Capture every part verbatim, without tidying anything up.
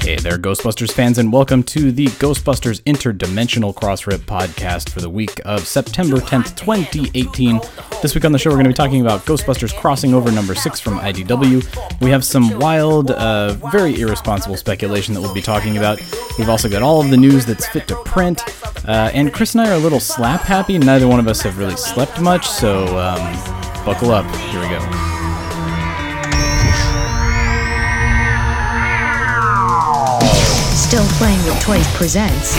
Hey there, Ghostbusters fans, and welcome to the Ghostbusters Interdimensional Cross-Rip Podcast for the week of September tenth, twenty eighteen. This week on the show, we're going to be talking about Ghostbusters Crossing Over number six from I D W. We have some wild, uh, very irresponsible speculation that we'll be talking about. We've also got all of the news that's fit to print. Uh, and Chris and I are a little slap-happy. Neither one of us have really slept much, so um, buckle up. Here we go. Still Playing With Toys presents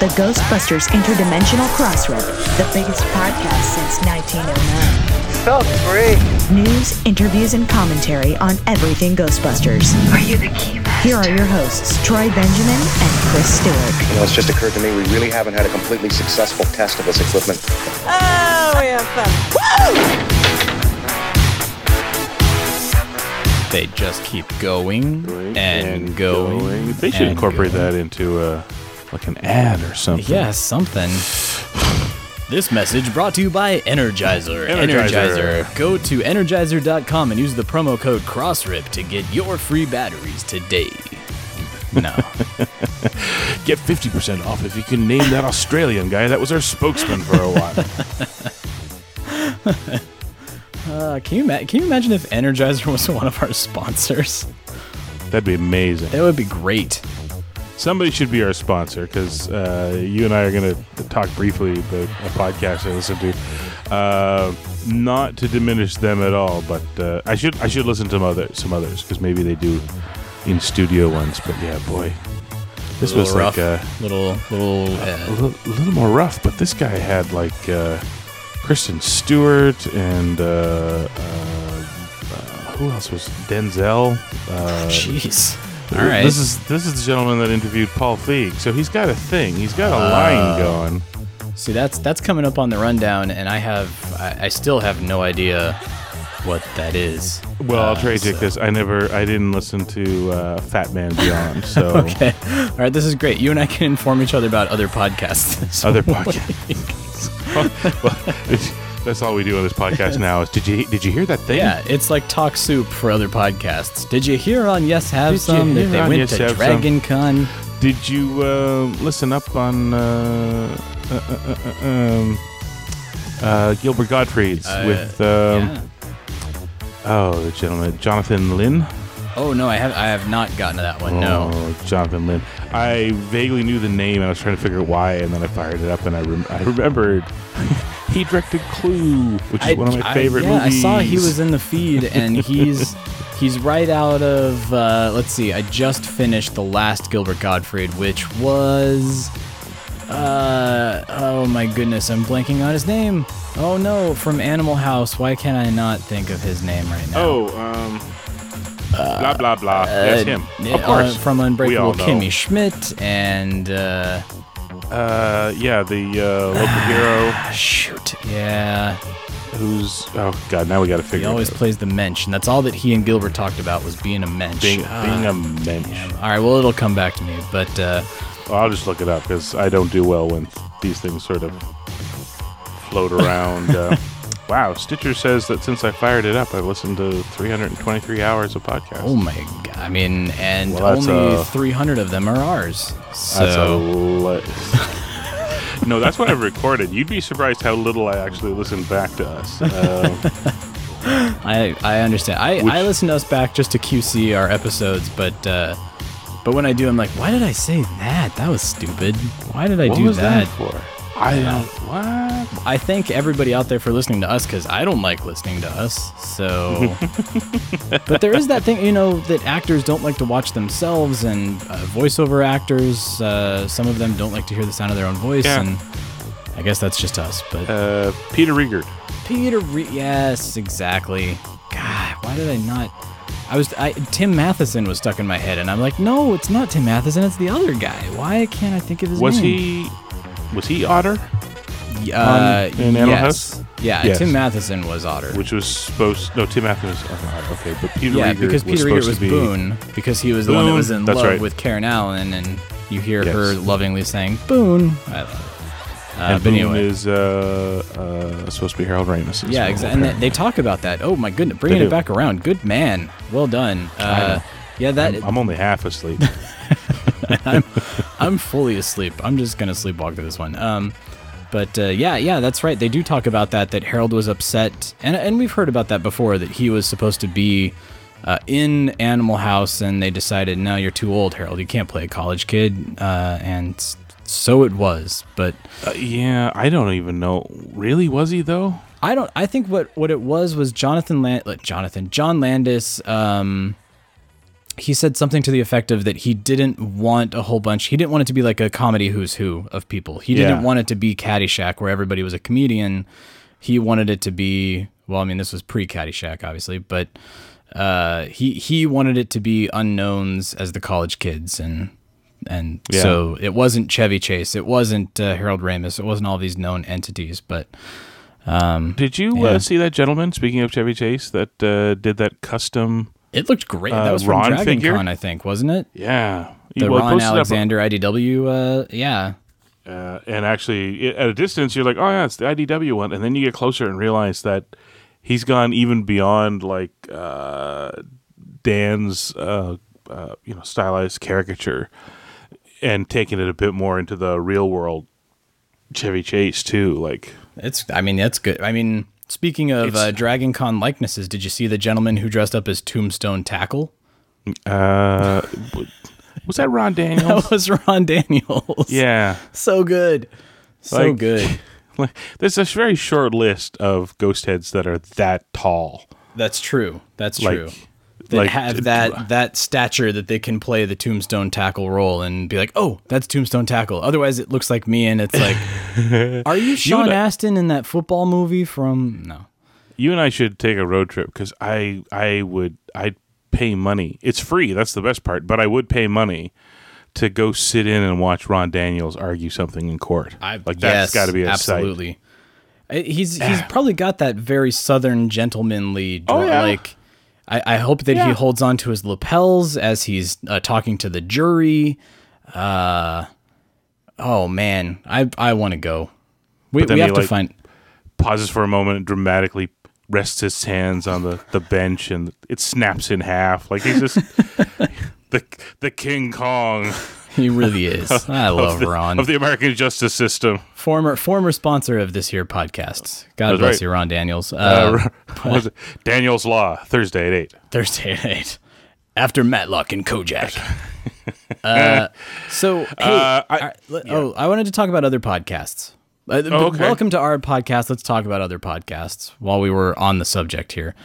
the Ghostbusters Interdimensional Crossroad, the biggest podcast since nineteen oh nine. So great! News, interviews, and commentary on everything Ghostbusters. Are you the key master? Here are your hosts, Troy Benjamin and Chris Stewart. You know, it's just occurred to me we really haven't had a completely successful test of this equipment. Oh, we have fun! Woo! They just keep going right, and, and going. going. They should incorporate going. that into a, like an ad or something. Yeah, something. This message brought to you by Energizer. Energizer. Energizer. Go to energizer dot com and use the promo code CROSSRIP to get your free batteries today. No. Get fifty percent off if you can name that Australian guy. That was our spokesman for a while. Uh, can you ma- can you imagine if Energizer was one of our sponsors? That'd be amazing. That would be great. Somebody should be our sponsor, because uh, you and I are going to talk briefly about a podcast I listen to. Uh, not to diminish them at all, but uh, I should I should listen to other, some others, because maybe they do in studio ones. But yeah, boy, this was rough, like a little little uh, a little, little more rough. But this guy had like. Uh, Kristen Stewart and uh, uh, uh, who else was Denzel? Jeez, uh, all right. This is this is the gentleman that interviewed Paul Feig, so he's got a thing. He's got a uh, line going. See, that's that's coming up on the rundown, and I have I, I still have no idea what that is. Well, I'll trade you this. I never I didn't listen to uh, Fat Man Beyond. So okay, all right, this is great. You and I can inform each other about other podcasts. This other podcasts. well, well, that's all we do on this podcast now is did you did you hear that thing? Yeah, it's like talk soup for other podcasts. Did you hear on Yes Have did Some that they went yes to Dragon Con? Did you uh, listen up on uh, uh, uh, uh, um, uh, Gilbert Gottfried's uh, with um, yeah. oh the gentleman Jonathan Lynn? Oh no, I have I have not gotten to that one. No, oh, Jonathan Lynn. I vaguely knew the name, and I was trying to figure out why, and then I fired it up, and I, rem- I remembered he directed Clue, which is I, one of my favorite I, yeah, movies. I saw he was in the feed, and he's he's right out of. Uh, let's see, I just finished the last Gilbert Gottfried, which was. Uh, oh my goodness, I'm blanking on his name. Oh no, from Animal House. Why can I not think of his name right now? Oh, um. Uh, blah blah blah. Uh, That's him, yeah, of course. Uh, from Unbreakable Kimmy Schmidt and uh, uh, yeah, the uh, local uh, hero. Shoot, yeah. Who's? Oh God, now we got to figure. He always it out. plays the mensch, and that's all that he and Gilbert talked about was being a mensch. Being, uh, being a mensch. Yeah. All right, well, it'll come back to me, but uh, well, I'll just look it up because I don't do well when these things sort of float around. uh, Wow, Stitcher says that since I fired it up, I've listened to three hundred twenty-three hours of podcasts. Oh my God. I mean, and well, only a, three hundred of them are ours. So. That's a li- No, that's what I've recorded. You'd be surprised how little I actually listen back to us. Um, I I understand. I, which, I listen to us back just to Q C our episodes, but uh, but when I do, I'm like, why did I say that? That was stupid. Why did I do that? What was that for? I don't. What? I thank everybody out there for listening to us because I don't like listening to us. So, but there is that thing, you know, that actors don't like to watch themselves, and uh, voiceover actors, uh, some of them don't like to hear the sound of their own voice, yeah. and I guess that's just us. But uh, Peter Riegert. Peter, Re- yes, exactly. God, why did I not? I was I, Tim Matheson was stuck in my head, and I'm like, no, it's not Tim Matheson, it's the other guy. Why can't I think of his was name? Was he was he Otter? Uh, um, in Animal yes. House? Yeah, yes. Tim Matheson was Otter. Which was supposed... No, Tim Matheson was Otter. Okay, but Peter yeah, Riegert because Peter was Riegert was be Boone, because he was Boone. the one that was in That's love right. with Karen Allen, and you hear yes. her lovingly saying, Boone. I love it. Uh, and Boone anyway. is uh, uh, supposed to be Harold Ramis. Yeah, well, exactly. And they talk about that. Oh, my goodness. Bringing it back around. Good man. Well done. Uh, yeah, that... I'm, I'm only half asleep. I'm, I'm fully asleep. I'm just going to sleepwalk to this one. Um... But uh, yeah, yeah, that's right. They do talk about that, that Harold was upset. And and we've heard about that before, that he was supposed to be uh, in Animal House, and they decided, no, you're too old, Harold. You can't play a college kid. Uh, and so it was. But uh, yeah, I don't even know. Really, was he, though? I don't. I think what, what it was was Jonathan Land- Jonathan, John Landis... Um, he said something to the effect of that he didn't want a whole bunch. He didn't want it to be like a comedy who's who of people. He yeah. didn't want it to be Caddyshack where everybody was a comedian. He wanted it to be, well, I mean, this was pre-Caddyshack, obviously, but uh, he he wanted it to be unknowns as the college kids. And and yeah. so it wasn't Chevy Chase. It wasn't uh, Harold Ramis. It wasn't all these known entities, but... Um, Did you yeah. uh, see that gentleman, speaking of Chevy Chase, that uh, did that custom... It looked great. Uh, that was Ron from Dragon figure? Con, I think, wasn't it? Yeah. The well, Ron Alexander on... I D W, uh, yeah. Uh, and actually, at a distance, you're like, oh, yeah, it's the I D W one. And then you get closer and realize that he's gone even beyond, like, uh, Dan's, uh, uh, you know, stylized caricature and taking it a bit more into the real world Chevy Chase, too. Like, it's. I mean, that's good. I mean... Speaking of uh, Dragon Con likenesses, did you see the gentleman who dressed up as Tombstone Tackle? Uh, was that Ron Daniels? That was Ron Daniels. Yeah. So good. So like, good. Like, there's a very short list of ghost heads that are that tall. That's true. That's like, true. That like, have that, that stature that they can play the Tombstone Tackle role and be like, oh, that's Tombstone Tackle. Otherwise, it looks like me, and it's like, are you Sean you Astin I, in that football movie from... No. You and I should take a road trip, because I, I would I'd pay money. It's free. That's the best part. But I would pay money to go sit in and watch Ron Daniels argue something in court. I, like, that's yes, got to be a absolutely. sight. Absolutely. He's, he's probably got that very Southern gentlemanly... Dr- oh, yeah. Like, I, I hope that yeah. he holds on to his lapels as he's uh, talking to the jury. Uh, oh, man. I I want to go. We, we have he, to like, find... pauses for a moment and dramatically rests his hands on the, the bench, and it snaps in half. Like, he's just the the King Kong. He really is. of, I love the, Ron. Of the American justice system. Former former sponsor of this here podcast. God That's bless right. you, Ron Daniels. Uh, uh, Daniels Law, Thursday at eight. Thursday at eight. After Matlock and Kojak. uh, so, hey, uh, I, I, oh, yeah. I wanted to talk about other podcasts. Uh, oh, okay. Welcome to our podcast. Let's talk about other podcasts while we were on the subject here.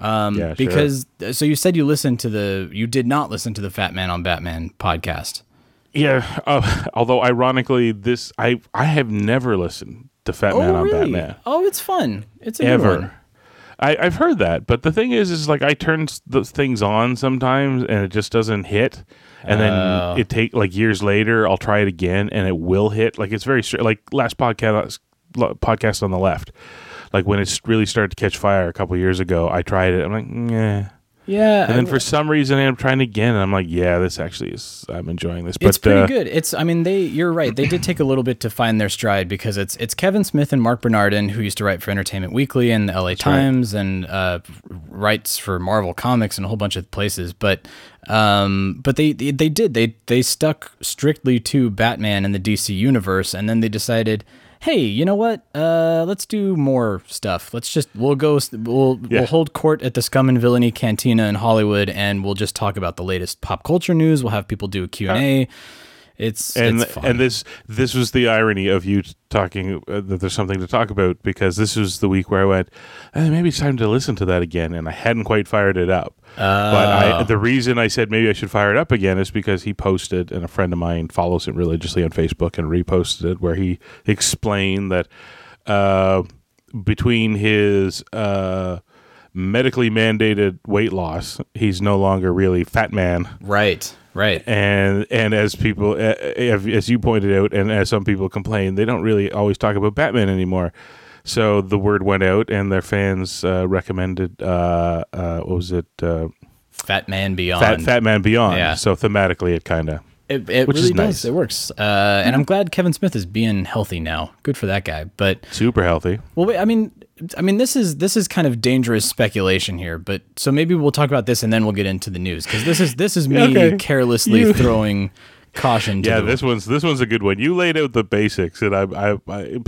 Um, yeah, because, sure. so you said you listened to the, you did not listen to the Fat Man on Batman podcast. Yeah, uh, although ironically, this I I have never listened to Fat Man oh, really? on Batman. Oh, it's fun. It's a ever. Good one. I, I've heard that, but the thing is, is like I turn those things on sometimes, and it just doesn't hit, and oh. then it take like years later. I'll try it again, and it will hit. Like it's very str- like last podcast podcast on the left. Like when it really started to catch fire a couple years ago, I tried it. I'm like, yeah. Yeah, and then I'm, for some reason I'm trying again, and I'm like, yeah, this actually is. I'm enjoying this. But, it's pretty uh, good. It's, I mean, they. You're right. They did take a little bit to find their stride because it's it's Kevin Smith and Mark Bernardin, who used to write for Entertainment Weekly and the L A Times, right. and uh, writes for Marvel Comics and a whole bunch of places. But um, but they they did they they stuck strictly to Batman and the D C universe, and then they decided, hey, you know what? Uh, let's do more stuff. Let's just, we'll go, we'll, yeah. we'll hold court at the Scum and Villainy Cantina in Hollywood, and we'll just talk about the latest pop culture news. We'll have people do a Q and A. It's, and, it's fun. And this, this was the irony of you talking uh, that there's something to talk about, because this was the week where I went, eh, maybe it's time to listen to that again. And I hadn't quite fired it up. Uh, but I, the reason I said maybe I should fire it up again is because he posted, and a friend of mine follows it religiously on Facebook and reposted it, where he explained that uh, between his uh, medically mandated weight loss. He's no longer really Fat Man. Right, right. And and as people, as you pointed out, and as some people complain, they don't really always talk about Batman anymore. So the word went out, and their fans uh, recommended, uh, uh, what was it? Uh, Fat Man Beyond. Fat, Fat Man Beyond. Yeah. So thematically, it kind of... It, it Which really is nice. Does. It works. Uh, and I'm glad Kevin Smith is being healthy now. Good for that guy. But super healthy. Well, I mean, I mean, this is this is kind of dangerous speculation here. But so maybe we'll talk about this and then we'll get into the news, because this is this is me okay. carelessly you. throwing caution. To yeah, the this one's this one's a good one. You laid out the basics, and I, I, I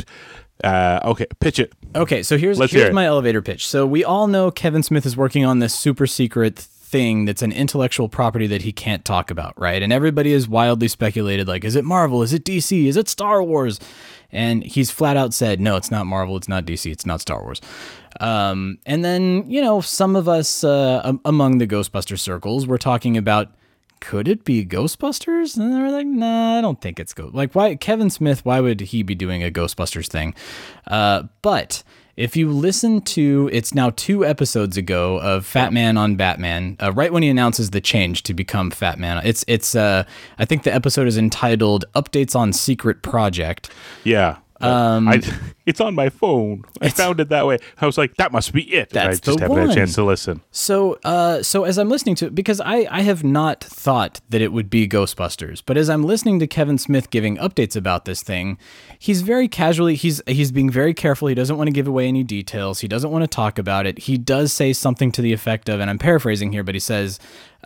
uh, okay, pitch it. Okay, so here's Let's here's my elevator pitch. So we all know Kevin Smith is working on this super secret thing. thing that's an intellectual property that he can't talk about, right? And everybody is wildly speculated, like, is it Marvel? Is it D C? Is it Star Wars? And he's flat out said, no, it's not Marvel, it's not D C, it's not Star Wars. Um, and then, you know, some of us uh, among the Ghostbusters circles were talking about, could it be Ghostbusters? And they were like, nah, I don't think it's Go-. Like, why Kevin Smith, why would he be doing a Ghostbusters thing? Uh, but... If you listen to, it's now two episodes ago of Fat Man on Batman, uh, right when he announces the change to become Fat Man, it's, it's. Uh, I think the episode is entitled Updates on Secret Project. Yeah. Um, I, it's on my phone. I found it that way. I was like, that must be it. That's I just the haven't one. had a chance to listen. So, uh, so as I'm listening to it, because I, I have not thought that it would be Ghostbusters, but as I'm listening to Kevin Smith giving updates about this thing, he's very casually, he's, he's being very careful. He doesn't want to give away any details. He doesn't want to talk about it. He does say something to the effect of, and I'm paraphrasing here, but he says,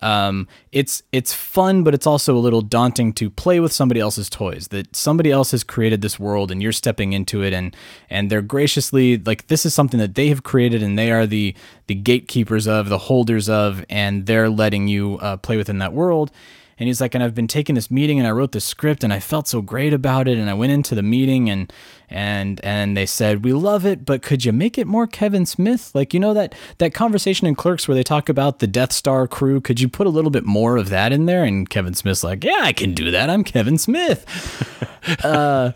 um, it's, it's fun, but it's also a little daunting to play with somebody else's toys, that somebody else has created this world and you're stepping into it. And, and they're graciously like, this is something that they have created and they are the, the gatekeepers of, the holders of, and they're letting you uh, play within that world. And he's like, and I've been taking this meeting and I wrote this script and I felt so great about it. And I went into the meeting and, and, and they said, we love it, but could you make it more Kevin Smith? Like, you know, that, that conversation in Clerks where they talk about the Death Star crew, could you put a little bit more of that in there? And Kevin Smith's like, yeah, I can do that. I'm Kevin Smith. uh,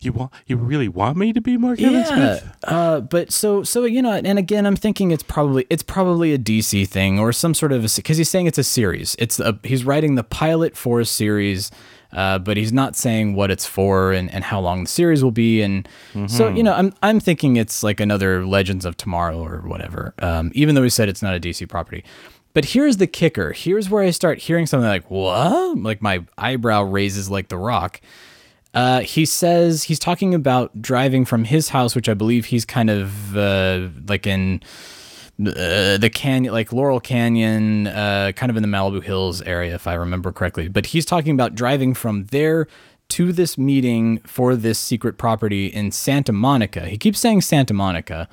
you want, you really want me to be more Kevin yeah, Smith? Uh, but so, so, you know, and again, I'm thinking it's probably, it's probably a D C thing or some sort of a, cause he's saying it's a series. It's a, he's writing the pilot for a series, uh, but he's not saying what it's for and, and how long the series will be. And mm-hmm. so, you know, I'm I'm thinking it's like another Legends of Tomorrow or whatever, um, even though he said it's not a D C property. But here's the kicker. Here's where I start hearing something like, what? Like my eyebrow raises like the Rock. Uh, he says he's talking about driving from his house, which I believe he's kind of uh, like in... Uh, the canyon, like Laurel Canyon, uh, kind of in the Malibu Hills area, if I remember correctly. But he's talking about driving from there to this meeting for this secret property in Santa Monica. He keeps saying Santa Monica,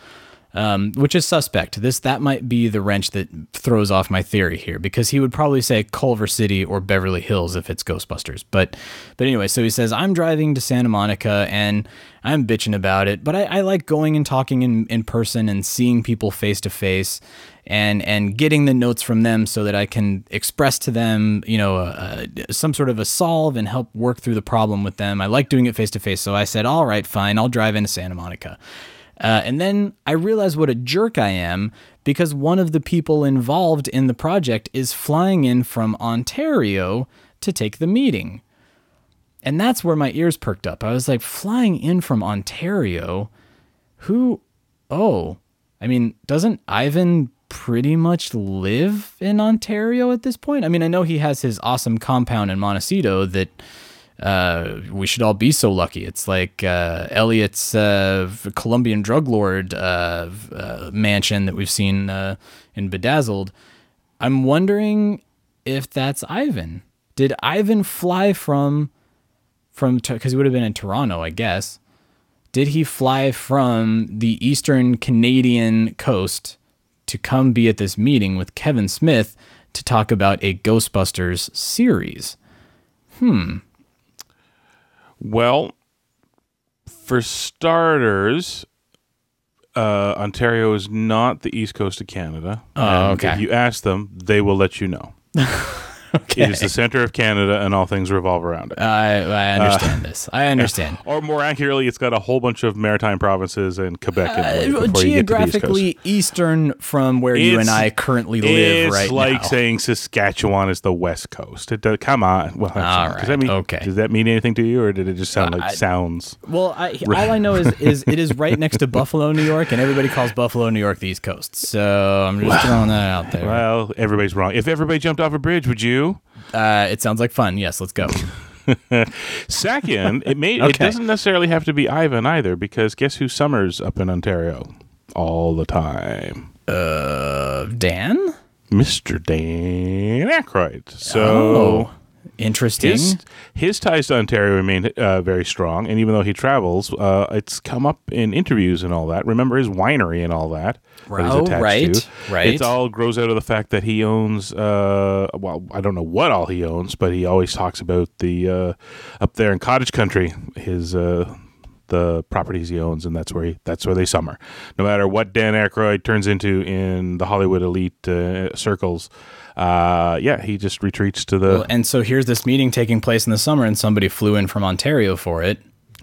um, which is suspect. This that might be the wrench that throws off my theory here, because he would probably say Culver City or Beverly Hills if it's Ghostbusters. But but anyway, so he says, I'm driving to Santa Monica and I'm bitching about it, but I, I like going and talking in, in person and seeing people face to face and and getting the notes from them so that I can express to them, you know, a, a, some sort of a solve and help work through the problem with them. I like doing it face to face. So I said, all right, fine, I'll drive into Santa Monica. Uh, and then I realized what a jerk I am, because one of the people involved in the project is flying in from Ontario to take the meeting. And that's where my ears perked up. I was like, flying in from Ontario? Who? Oh, I mean, doesn't Ivan pretty much live in Ontario at this point? I mean, I know he has his awesome compound in Montecito that uh, we should all be so lucky. It's like uh, Elliot's uh, Colombian drug lord uh, uh, mansion that we've seen uh, in Bedazzled. I'm wondering if that's Ivan. Did Ivan fly from... From because he would have been in Toronto, I guess. Did he fly from the Eastern Canadian coast to come be at this meeting with Kevin Smith to talk about a Ghostbusters series? Hmm. Well, for starters, uh, Ontario is not the East Coast of Canada. Oh, okay. If you ask them, they will let you know. Okay. It is the center of Canada, and all things revolve around it. I, I understand uh, this. I understand. Yeah. Or more accurately, it's got a whole bunch of maritime provinces and Quebec. In uh, geographically East eastern from where it's, you and I currently live right like now. It's like saying Saskatchewan is the West Coast. It does, come on. Well, all right. Does that mean, okay. Does that mean anything to you, or did it just sound uh, like I, sounds? Well, I, all I know is, is it is right next to Buffalo, New York, and everybody calls Buffalo, New York, the East Coast. So I'm just well, throwing that out there. Well, everybody's wrong. If everybody jumped off a bridge, would you? Uh, it sounds like fun. Yes, let's go. Second, it may okay. it doesn't necessarily have to be Ivan either, because guess who summers up in Ontario all the time? Uh, Dan? Mister Dan Aykroyd. So oh, interesting. His, his ties to Ontario remain uh, very strong, and even though he travels, uh, it's come up in interviews and all that. Remember his winery and all that. Oh, right, to. right. It all grows out of the fact that he owns, uh, well, I don't know what all he owns, but he always talks about the, uh, up there in cottage country, his, uh, the properties he owns, and that's where he, that's where they summer. No matter what Dan Aykroyd turns into in the Hollywood elite uh, circles, uh, yeah, he just retreats to the... Well, and so here's this meeting taking place in the summer, and somebody flew in from Ontario for it.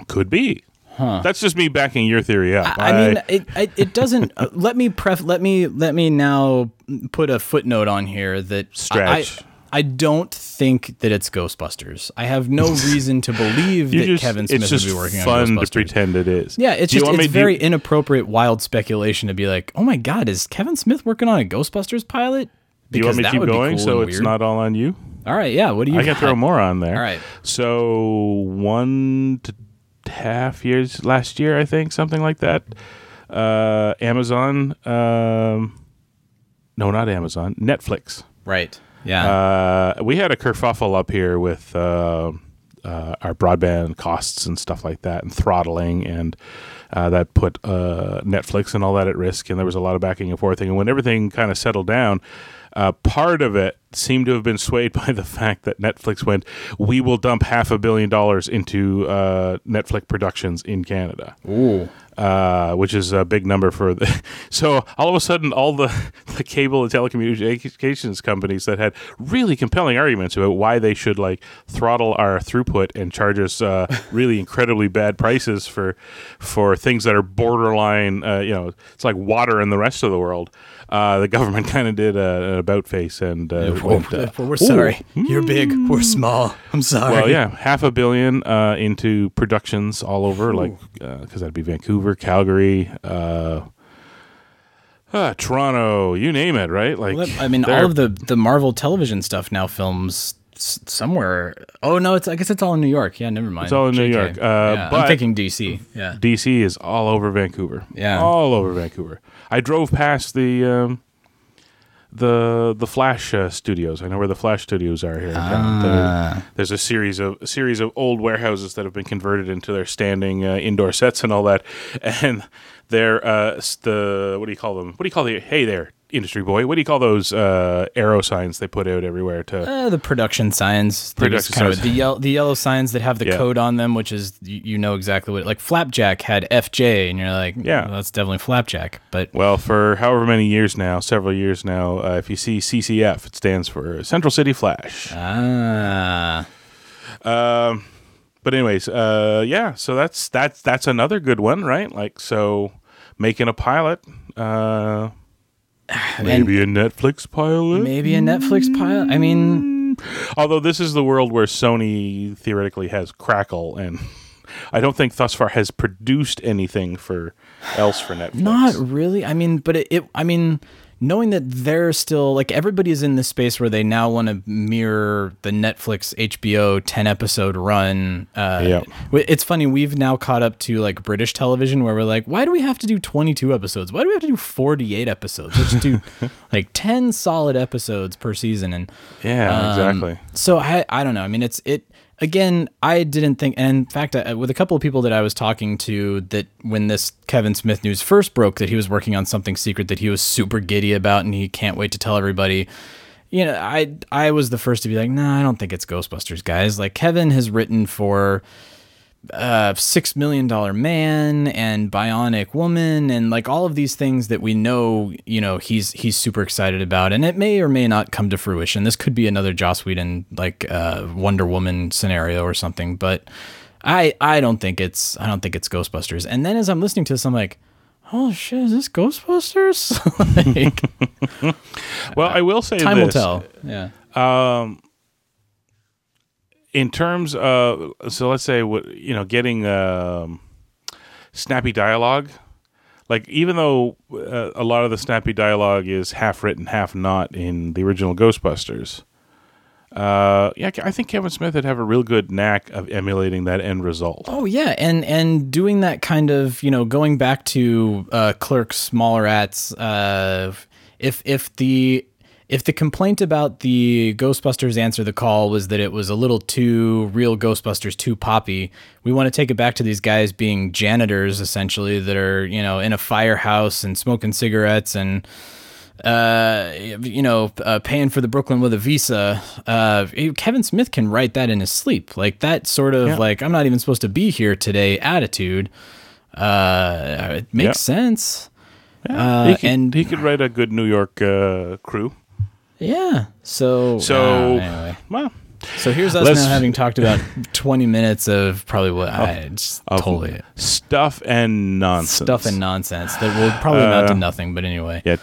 Could be. Huh. That's just me backing your theory up. I, I mean, it I, it doesn't. uh, let me pref. Let me let me now put a footnote on here that Stretch. I, I, I don't think that it's Ghostbusters. I have no reason to believe that just, Kevin Smith would be working on Ghostbusters. It's fun to pretend it is. Yeah, it's do just it's me, very you... inappropriate, wild speculation to be like, oh my God, is Kevin Smith working on a Ghostbusters pilot? Because do you want me to keep going cool so it's weird. Not all on you? All right, yeah. What do you? I got? Can throw more on there. All right. So one. to half years last year, I think, something like that. Uh, Amazon, um, no, not Amazon, Netflix. Right. Yeah. Uh, we had a kerfuffle up here with uh, uh, our broadband costs and stuff like that, and throttling, and uh, that put uh, Netflix and all that at risk. And there was a lot of backing and forth. And when everything kind of settled down, Uh, part of it seemed to have been swayed by the fact that Netflix went, we will dump half a billion dollars into uh, Netflix productions in Canada. Ooh. Uh, which is a big number for the... So all of a sudden, all the, the cable and telecommunications companies that had really compelling arguments about why they should like throttle our throughput and charge us uh, really incredibly bad prices for for things that are borderline, uh, you know, it's like water in the rest of the world. Uh, the government kind of did a, an about face and... Uh, yeah, went, uh, we're sorry. Ooh. You're big. We're small. I'm sorry. Well, yeah. Half a billion uh, into productions all over, ooh, like, because uh, that'd be Vancouver, Calgary, uh, uh, Toronto, you name it, right? Like, well, I mean, all of the, the Marvel television stuff now films s- somewhere. Oh no, it's I guess it's all in New York. Yeah, never mind. It's all in J K. New York. Uh, yeah, but I'm thinking D C. Yeah, D C is all over Vancouver. Yeah, all over Vancouver. I drove past the um, the the Flash uh, studios. I know where the Flash studios are here. Ah. The, there's a series of a series of old warehouses that have been converted into their standing uh, indoor sets and all that. And they're uh, the what do you call them? What do you call the hey there industry boy? What do you call those uh, arrow signs they put out everywhere? To uh, the production signs. Production kind signs. Of, the yellow the yellow signs that have the yeah. code on them, which is you, you know exactly what. Like Flapjack had F J, and you're like, yeah, well, that's definitely Flapjack. But well, for however many years now, several years now, uh, if you see C C F, it stands for Central City Flash. Ah. Um, but anyways, uh, yeah. So that's that's that's another good one, right? Like so, making a pilot. Uh, Maybe and a Netflix pilot? Maybe a Netflix pilot? I mean... Although this is the world where Sony theoretically has Crackle, and I don't think thus far has produced anything for else for Netflix. Not really. I mean, but it, it... I mean, knowing that they're still... Like, everybody is in this space where they now want to mirror the Netflix H B O ten-episode run. Uh, yeah. It's funny. We've now caught up to, like, British television where we're like, why do we have to do twenty-two episodes? Why do we have to do forty-eight episodes? Let's do, like, ten solid episodes per season. And yeah, um, exactly. So, I, I don't know. I mean, it's... it. Again, I didn't think, and in fact, I, with a couple of people that I was talking to, that when this Kevin Smith news first broke, that he was working on something secret that he was super giddy about and he can't wait to tell everybody, you know, I I was the first to be like, no, nah, I don't think it's Ghostbusters, guys. Like, Kevin has written for uh, Six Million Dollar Man and Bionic Woman and like all of these things that we know, you know, he's he's super excited about, and it may or may not come to fruition. This could be another Joss Whedon like uh, Wonder Woman scenario or something, but I I don't think it's I don't think it's Ghostbusters. And then as I'm listening to this, I'm like, oh shit, is this Ghostbusters? like, well, I will say, time this. will tell. Yeah. Um, in terms of, so let's say, what you know, getting um, snappy dialogue. Like, even though uh, a lot of the snappy dialogue is half written, half not in the original Ghostbusters. Uh, yeah, I think Kevin Smith would have a real good knack of emulating that end result. Oh yeah, and and doing that kind of, you know, going back to uh, Clerks, Smaller Rats. Uh, if if the if the complaint about the Ghostbusters Answer the Call was that it was a little too real Ghostbusters, too poppy, we want to take it back to these guys being janitors essentially that are, you know, in a firehouse and smoking cigarettes and. Uh, you know, uh, paying for the Brooklyn with a visa. Uh, Kevin Smith can write that in his sleep, like that sort of yeah. like I'm not even supposed to be here today attitude. Uh, it makes yeah. sense. Yeah. Uh, he could, and he could write a good New York uh, crew. Yeah. So so uh, anyway. Well. So here's us now having talked about twenty minutes of probably what of, I just totally stuff and nonsense. Stuff and nonsense that will probably amount uh, to nothing. But anyway. Yeah.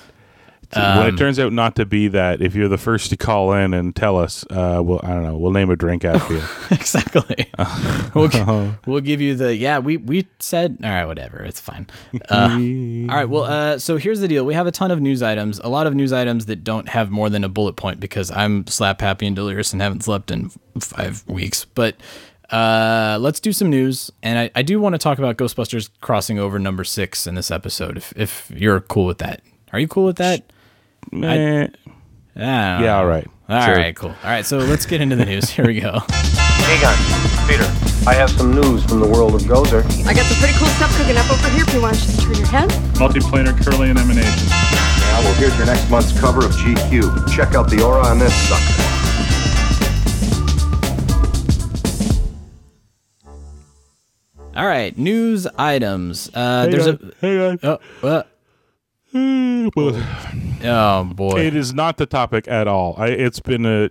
Um, when it turns out not to be that, if you're the first to call in and tell us, uh, we'll, I don't know, we'll name a drink after you. Exactly. we'll, g- we'll give you the, yeah, we, we said, all right, whatever, it's fine. Uh, all right, well, uh, so here's the deal. We have a ton of news items, a lot of news items that don't have more than a bullet point because I'm slap happy and delirious and haven't slept in five weeks. But uh, let's do some news. And I, I do want to talk about Ghostbusters Crossing Over number six in this episode, if if you're cool with that. Are you cool with that? I, I yeah, all right. All sure. right, cool. All right, so let's get into the news. Here we go. Hey, guys. Peter, I have some news from the world of Gozer. I got some pretty cool stuff cooking up over here. If you want to just turn your head. Multiplanar curly elimination. Yeah, well, here's your next month's cover of G Q. Check out the aura on this sucker. All right, news items. Uh, hey, there's guys. a. Hey, guys. Oh, uh, Well, oh boy! It is not the topic at all. I, it's been a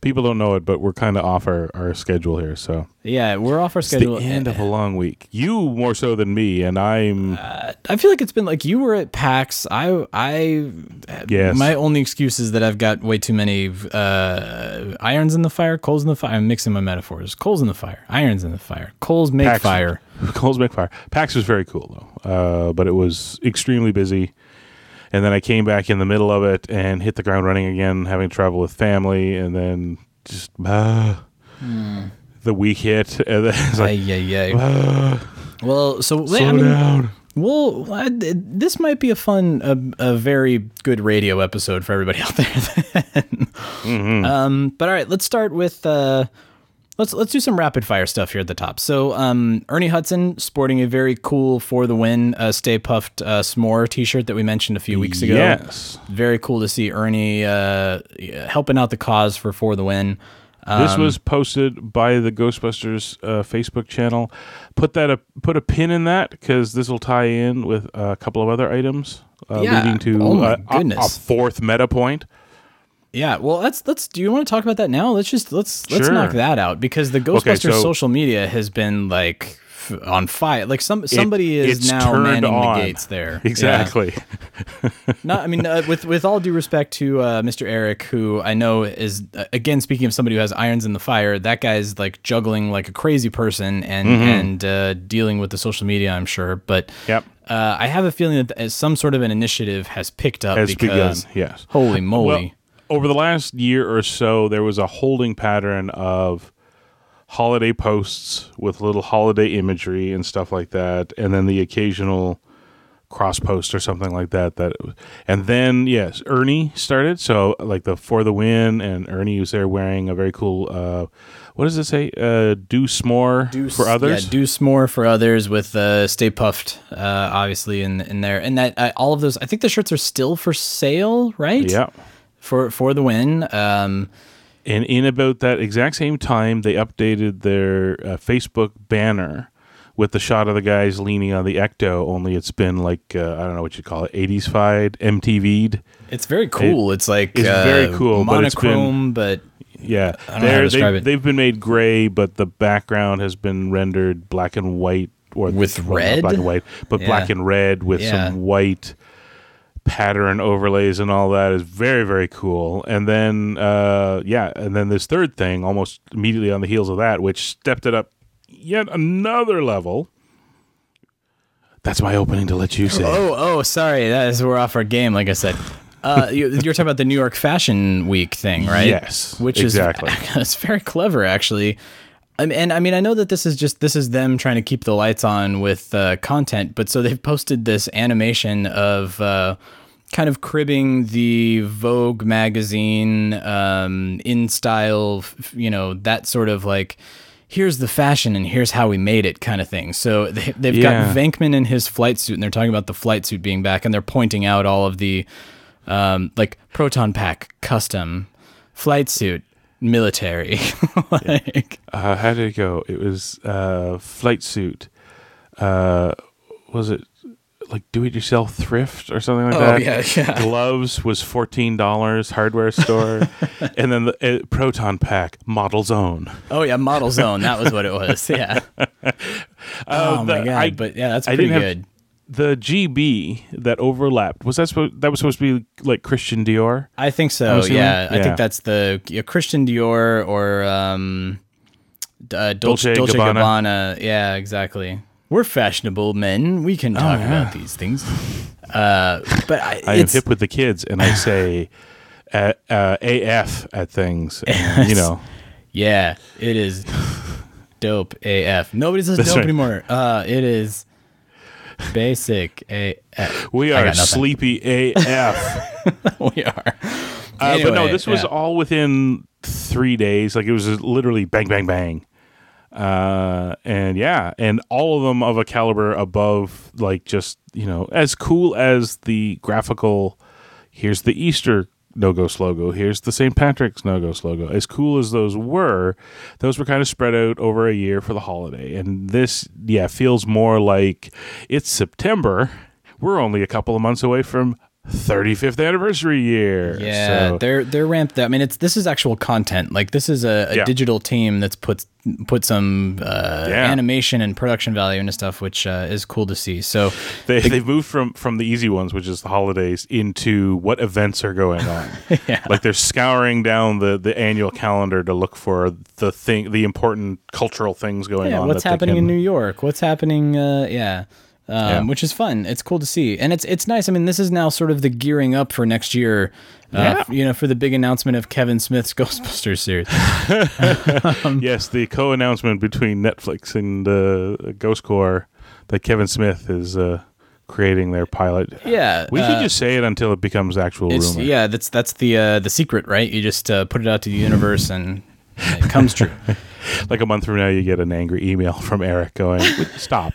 people don't know it, but we're kind of off our, our schedule here. So yeah, we're off our schedule. It's the end and, of a long week. You more so than me, and I'm. Uh, I feel like it's been like you were at PAX. I I. Yes. My only excuse is that I've got way too many uh, irons in the fire, coals in the fire. I'm mixing my metaphors. Coals in the fire, irons in the fire. Coals make PAX, fire. Coals make fire. PAX was very cool though, uh, but it was extremely busy. And then I came back in the middle of it and hit the ground running again, having trouble with family, and then just uh, mm. the week hit. And then it's like, yeah, yeah. Uh, well, so slow I mean, down. Well, I, this might be a fun, a, a very good radio episode for everybody out there. mm-hmm. um, but all right, let's start with. Uh, Let's let's do some rapid fire stuff here at the top. So um, Ernie Hudson sporting a very cool For the Win uh, Stay Puffed uh, S'more T-shirt that we mentioned a few weeks ago. Yes, very cool to see Ernie uh, helping out the cause for For the Win. Um, this was posted by the Ghostbusters uh, Facebook channel. Put that a, put a pin in that because this will tie in with a couple of other items uh, yeah. leading to oh uh, a, a fourth meta point. Yeah, well, let's let's. Do you want to talk about that now? Let's just let's let's sure. knock that out because the Ghostbusters okay, so social media has been like f- on fire. Like some somebody it, is now manning on. the gates there. Exactly. Yeah. no, I mean, uh, with with all due respect to uh, Mister Eric, who I know is uh, again speaking of somebody who has irons in the fire. That guy's like juggling like a crazy person and mm-hmm. and uh, dealing with the social media. I'm sure, but yep. uh, I have a feeling that some sort of an initiative has picked up has because begun, yes. holy moly. Well, over the last year or so, there was a holding pattern of holiday posts with little holiday imagery and stuff like that, and then the occasional cross post or something like that. That, and then yes, Ernie started. So like the For the Win, and Ernie was there wearing a very cool. Uh, what does it say? Uh, do s'more do, for others. Yeah, do s'more for others with uh, Stay Puffed, uh, obviously in in there, and that uh, all of those. I think the shirts are still for sale, right? Yeah. For for the win, um, And in about that exact same time, they updated their uh, Facebook banner with the shot of the guys leaning on the Ecto, only it's been like, uh, I don't know what you call it, eighties-fied, M T V'd. It's very cool. It, it's like it's uh, very cool, monochrome, but... It's been, but yeah, I don't know how to describe they, it. They've been made gray, but the background has been rendered black and white. Or with well, red? Black and white, but yeah. black and red with yeah. some white... pattern overlays and all that is very, very cool. And then uh yeah and then this third thing almost immediately on the heels of that, which stepped it up yet another level. That's my opening to let you say. Oh oh sorry, that is, we're off our game, like I said. Uh you, you're talking about the New York Fashion Week thing, right? Yes, which exactly. is it's very clever actually. And I mean, I know that this is just, this is them trying to keep the lights on with uh, content, but so they've posted this animation of uh, kind of cribbing the Vogue magazine um, in style, you know, that sort of like, here's the fashion and here's how we made it kind of thing. So they, they've yeah. got Venkman in his flight suit, and they're talking about the flight suit being back, and they're pointing out all of the um, like proton pack, custom, flight suit. Military. Like, uh, how did it go? It was uh, flight suit. Uh, was it like do-it-yourself thrift or something like oh, that? Oh yeah, yeah. Gloves was fourteen dollars. Hardware store, and then the uh, proton pack model zone. Oh yeah, model zone. That was what it was. Yeah. uh, oh the, my god! I, but yeah, that's pretty good. Have, the G B that overlapped, was that supposed, that was supposed to be like Christian Dior? I think so. Yeah. yeah, I think that's the yeah, Christian Dior or um, uh, Dolce, Dolce Gabbana. Gabbana. Yeah, exactly. We're fashionable men. We can talk oh, yeah. about these things. Uh, but I, I am hip with the kids, and I say uh, uh, A F at things. And, you know. Yeah, it is dope A F. Nobody says that's dope right. anymore. Uh, it is. Basic A F. We are sleepy A F. We are. Uh, anyway, but no, this was yeah. all within three days. Like, it was literally bang, bang, bang. Uh, and yeah, and all of them of a caliber above, like, just, you know, as cool as the graphical, here's the Easter No Ghost logo, here's the Saint Patrick's No Ghost logo. As cool as those were, those were kind of spread out over a year for the holiday. And this, yeah, feels more like it's September. We're only a couple of months away from thirty-fifth anniversary year. Yeah, so. they're they're ramped up. I mean, it's this is actual content. Like, this is a, a yeah. digital team that's put put some uh, yeah. animation and production value into stuff, which uh, is cool to see. So they the, they've moved from from the easy ones, which is the holidays, into what events are going on. yeah. Like, they're scouring down the, the annual calendar to look for the thing, the important cultural things going yeah, on. What's happening can, in New York? What's happening? Uh, yeah. Um, yeah. Which is fun. It's cool to see, and it's it's nice. I mean, this is now sort of the gearing up for next year, uh, yeah. you know, for the big announcement of Kevin Smith's Ghostbusters series. um, yes, the co-announcement between Netflix and uh, Ghost Corps that Kevin Smith is uh, creating their pilot. Yeah, we uh, could just say it until it becomes actual rumor. Yeah, that's that's the uh, the secret, right? You just uh, put it out to the universe, and it comes true. Like a month from now, you get an angry email from Eric going, "Stop."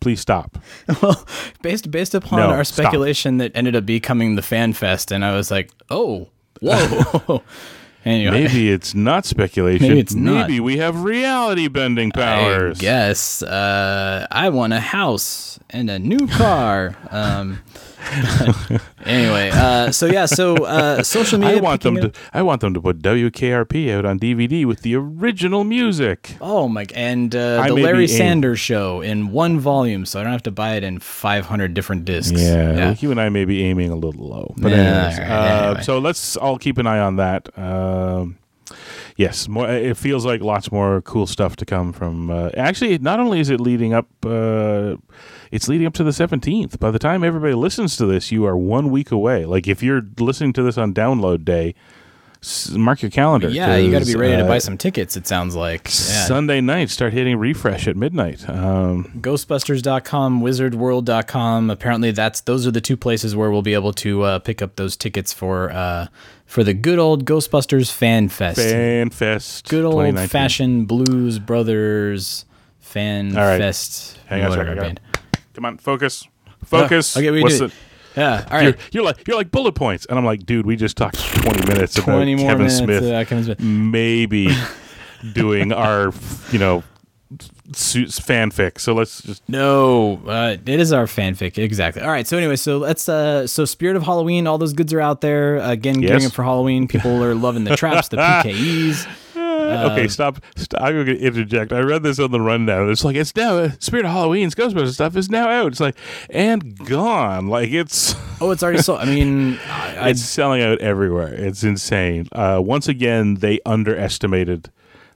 Please stop. Well, based based upon no, our speculation stop. That ended up becoming the Fan Fest, and I was like, oh, whoa. Anyway. Maybe it's not speculation. Maybe it's not. Maybe we have reality-bending powers. I guess. Uh, I want a house and a new car. Um, anyway, uh, so yeah, so uh, social media. I want them up. to. I want them to put W K R P out on D V D with the original music. Oh my! And uh, the Larry Sanders aim- Show in one volume, so I don't have to buy it in five hundred different discs. Yeah, yeah. Well, you and I may be aiming a little low, but nah, anyways, right, uh, anyway. So let's all keep an eye on that. Um, yes, more. It feels like lots more cool stuff to come from. Uh, actually, not only is it leading up. Uh, It's leading up to the seventeenth. By the time everybody listens to this, you are one week away. Like, if you're listening to this on download day, mark your calendar. Yeah, you got to be ready uh, to buy some tickets, it sounds like. Yeah. Sunday night, start hitting refresh at midnight. Um, Ghostbusters dot com, Wizard World dot com. Apparently, that's those are the two places where we'll be able to uh, pick up those tickets for uh, for the good old Ghostbusters Fan Fest. Fan Fest. Good old-fashioned Blues Brothers Fan All right. Fest. Hang on a second. Come on, focus. Focus. Uh, okay, we What's do it? Yeah. All right. You're, you're like you're like bullet points, and I'm like, dude, we just talked twenty minutes about twenty more Kevin minutes, Smith, uh, Kevin Smith maybe doing our, you know, fanfic. So let's just no. Uh, it is our fanfic, exactly. All right. So anyway, so let's uh, so Spirit of Halloween. All those goods are out there again. Yes. Gearing up for Halloween. People are loving the traps, the P K Es. Okay, stop. stop. I'm going to interject. I read this on the rundown. It's like, it's now, uh, Spirit of Halloween's Ghostbusters stuff is now out. It's like, and gone. Like, it's... Oh, it's already sold. I mean... I, it's selling out everywhere. It's insane. Uh, once again, they underestimated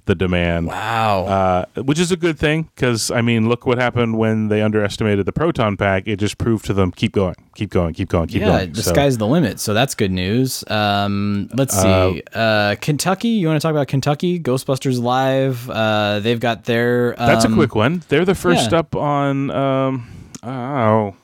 the demand. Wow. Uh, which is a good thing, because, I mean, look what happened when they underestimated the Proton Pack. It just proved to them, keep going, keep going, keep going, keep yeah, going. Yeah, the so, sky's the limit, so that's good news. Um, let's see. Uh, uh, Kentucky, you want to talk about Kentucky? Ghostbusters Live, uh, they've got their... Um, that's a quick one. They're the first yeah. up on... Um, oh...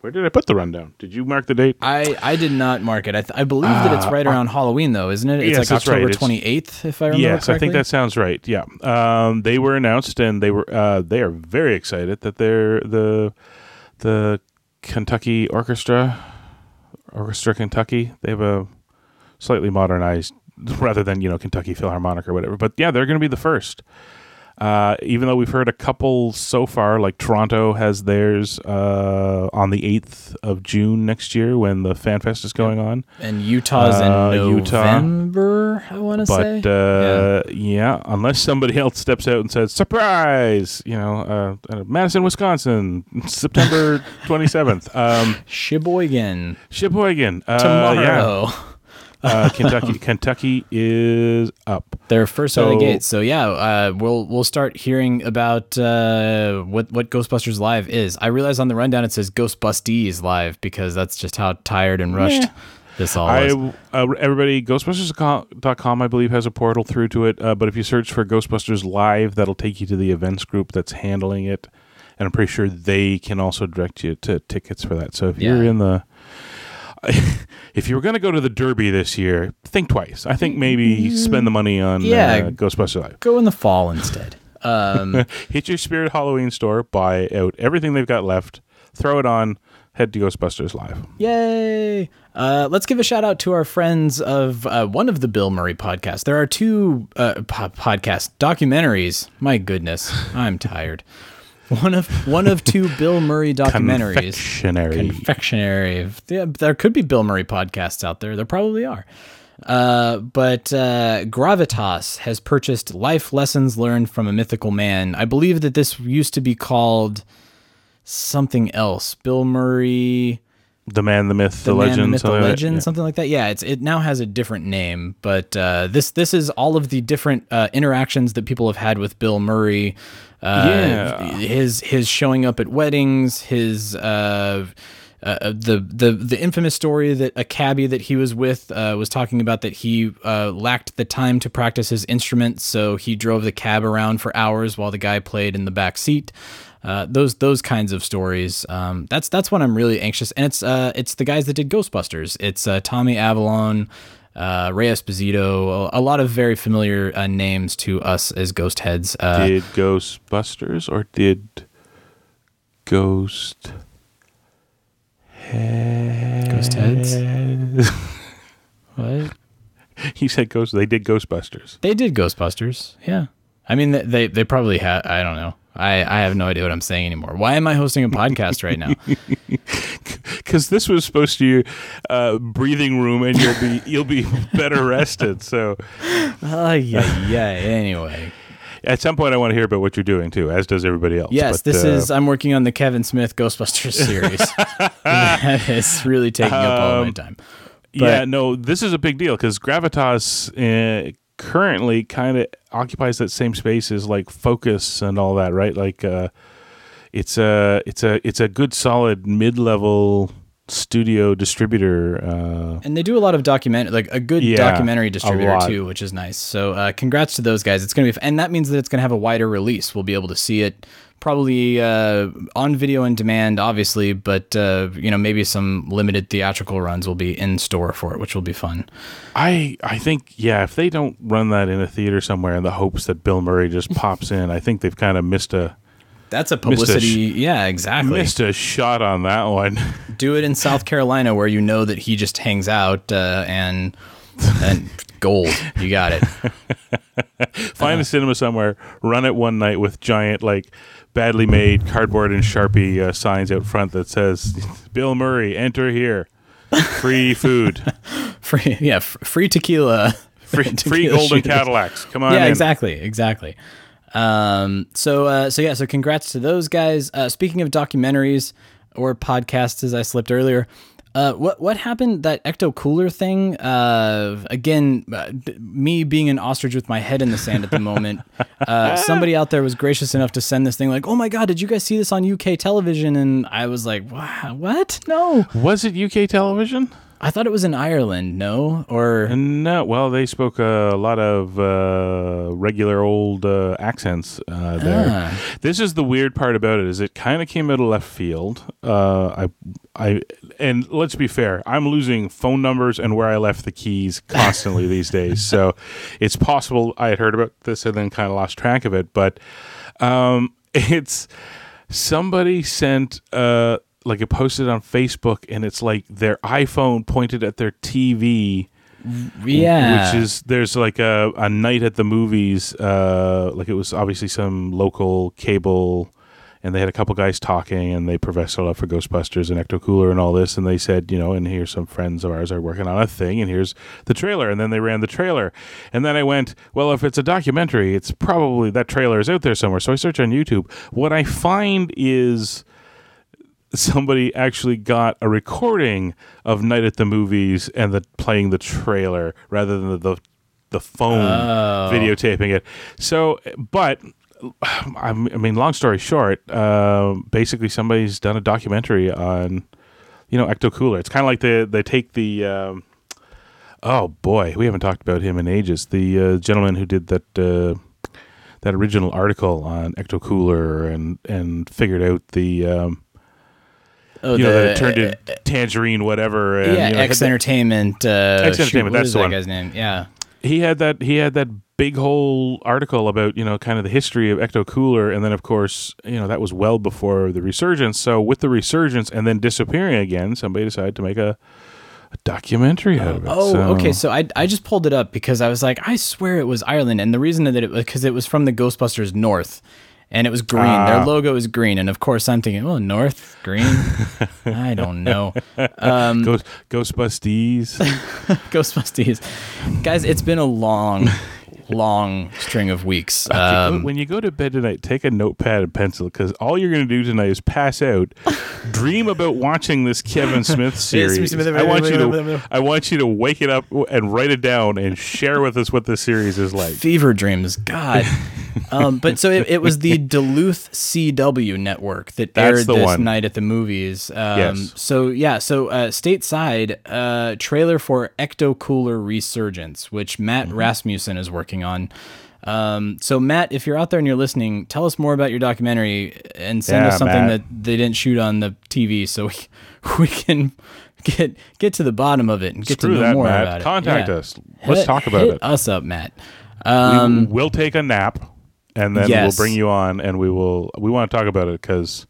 Where did I put the rundown? Did you mark the date? I, I did not mark it. I, th- I believe uh, that it's right around uh, Halloween, though, isn't it? It's yes, like that's October twenty right. eighth, if I remember yes, correctly. Yes, I think that sounds right. Yeah, um, they were announced, and they were uh, they are very excited that they're the the Kentucky Orchestra, Orchestra Kentucky. They have a slightly modernized, rather than you know Kentucky Philharmonic or whatever. But yeah, they're going to be the first. Uh, even though we've heard a couple so far, like Toronto has theirs uh, on the eighth of June next year when the FanFest is going yep. on. And Utah's uh, in November, Utah. I want to say. But uh, yeah. yeah, unless somebody else steps out and says, surprise, you know, uh, Madison, Wisconsin, September twenty-seventh. Um, Sheboygan. Sheboygan. Uh, Tomorrow. Yeah. Uh, Kentucky, Kentucky is up. They're first so, out of the gate. So yeah, uh, we'll we'll start hearing about uh, what what Ghostbusters Live is. I realize on the rundown it says Ghostbusties Live because that's just how tired and rushed yeah. this all is. Uh, everybody, Ghostbusters dot com I believe has a portal through to it. Uh, but if you search for Ghostbusters Live, that'll take you to the events group that's handling it, and I'm pretty sure they can also direct you to tickets for that. So if yeah. you're in the if you were going to go to the Derby this year, think twice. I think maybe spend the money on yeah, uh, Ghostbusters Live. Go in the fall instead. Um, Hit your Spirit Halloween store, buy out everything they've got left, throw it on, head to Ghostbusters Live. Yay! Uh, let's give a shout out to our friends of uh, one of the Bill Murray podcasts. There are two uh, po- podcast documentaries. My goodness, I'm tired. One of one of two Bill Murray documentaries. Confectionary. Confectionary. Yeah, there could be Bill Murray podcasts out there. There probably are. Uh, but uh, Gravitas has purchased Life Lessons Learned from a Mythical Man. I believe that this used to be called something else. Bill Murray... The Man, the Myth, the, the Legend, man, the myth, something, the legend like yeah. something like that. Yeah, it's it now has a different name, but uh, this this is all of the different uh, interactions that people have had with Bill Murray. Uh, yeah, his his showing up at weddings, his uh, uh, the the the infamous story that a cabbie that he was with uh, was talking about that he uh, lacked the time to practice his instrument, so he drove the cab around for hours while the guy played in the back seat. Uh, those those kinds of stories. Um, that's that's when I'm really anxious, and it's uh, it's the guys that did Ghostbusters. It's uh, Tommy Avalon, uh, Ray Esposito, a lot of very familiar uh, names to us as ghost heads. Uh, did Ghostbusters or did Ghost Heads? Ghost Heads. What? He said Ghost. They did Ghostbusters. They did Ghostbusters. Yeah. I mean, they they probably had. I don't know. I, I have no idea what I'm saying anymore. Why am I hosting a podcast right now? Because this was supposed to be uh, breathing room, and you'll be you'll be better rested. So, oh yeah, yeah. Anyway, at some point, I want to hear about what you're doing too, as does everybody else. Yes, but, this uh, is. I'm working on the Kevin Smith Ghostbusters series. That is really taking um, up all my time. But, yeah, no, this is a big deal because Gravitas. Uh, currently kind of occupies that same space as like Focus and all that, right? Like uh it's a it's a it's a good solid mid-level studio distributor, uh and they do a lot of document like a good yeah, documentary distributor too, which is nice. So uh congrats to those guys. It's gonna be f- and that means that it's gonna have a wider release. We'll be able to see it probably uh on video on demand, obviously, but uh you know maybe some limited theatrical runs will be in store for it, which will be fun. I i think yeah if they don't run that in a theater somewhere in the hopes that Bill Murray just pops in, I think they've kind of missed a That's a publicity. A sh- yeah, exactly. Missed a shot on that one. Do it in South Carolina where you know that he just hangs out uh, and and gold. You got it. Find uh, a cinema somewhere. Run it one night with giant, like, badly made cardboard and Sharpie uh, signs out front that says, Bill Murray, enter here. Free food. free, yeah, f- free tequila. Free, tequila free golden shooters. Cadillacs. Come on. Yeah, in. exactly, exactly. Um, so, uh, so yeah, so congrats to those guys. Uh, speaking of documentaries or podcasts, as I slipped earlier, uh, what, what happened that Ecto Cooler thing? Uh, again, uh, b- me being an ostrich with my head in the sand at the moment, uh, somebody out there was gracious enough to send this thing like, oh my God, did you guys see this on U K television? And I was like, wow, what? No. Was it U K television? I thought it was in Ireland, no? Or no, well, they spoke a lot of uh, regular old uh, accents uh, there. Ah. This is the weird part about it, is it kind of came out of left field. Uh, I, I, and let's be fair, I'm losing phone numbers and where I left the keys constantly these days. So it's possible I had heard about this and then kind of lost track of it. But um, it's somebody sent... Uh, like it posted on Facebook and it's like their iPhone pointed at their T V. Yeah. Which is, there's like a, a night at the movies. Uh, like it was obviously some local cable and they had a couple guys talking and they professed their love for Ghostbusters and Ecto Cooler and all this. And they said, you know, and here's some friends of ours are working on a thing and here's the trailer. And then they ran the trailer. And then I went, well, if it's a documentary, it's probably that trailer is out there somewhere. So I search on YouTube. What I find is... somebody actually got a recording of Night at the Movies and the playing the trailer rather than the the, the phone oh. videotaping it. So, but I mean, long story short, uh, basically somebody's done a documentary on, you know, Ecto Cooler. It's kind of like they they take the um, oh boy, we haven't talked about him in ages. The uh, gentleman who did that. Uh, that original article on Ecto Cooler and and figured out the. Um, Oh, you the, know, that it turned uh, to Tangerine, whatever. And, yeah, you know, X Entertainment. Uh, X Entertainment. Shoot, that's the that one. Guy's name? Yeah. He had that. He had that big whole article about, you know, kind of the history of Ecto Cooler, and then of course, you know, that was well before the resurgence. So with the resurgence and then disappearing again, somebody decided to make a, a documentary out of it. Oh, so. okay. So I I just pulled it up because I was like, I swear it was Ireland, and the reason that it was because it was from the Ghostbusters North. And it was green. Uh, Their logo is green. And, of course, I'm thinking, well, North, green. I don't know. Um, Ghost, Ghostbusties. Ghostbusties. Guys, it's been a long, long string of weeks. Okay, um, when you go to bed tonight, take a notepad and pencil because all you're going to do tonight is pass out, dream about watching this Kevin Smith series. I want you to, I want you to wake it up and write it down and share with us what this series is like. Fever dreams. God. um, but so it, it was the Duluth C W network that That's aired this one. Night at the Movies. Um, yes. So, yeah. So uh, stateside, uh, trailer for Ecto Cooler Resurgence, which Matt mm-hmm. Rasmussen is working on. Um, so, Matt, if you're out there and you're listening, tell us more about your documentary and send yeah, us something Matt. that they didn't shoot on the T V so we, we can get get to the bottom of it and get Screw to know that, more Matt. about Contact it. Contact yeah. us. Let's hit, talk about hit it. us up, Matt. Um, we, we'll take a nap. And then yes. we'll bring you on, and we will. We want to talk about it because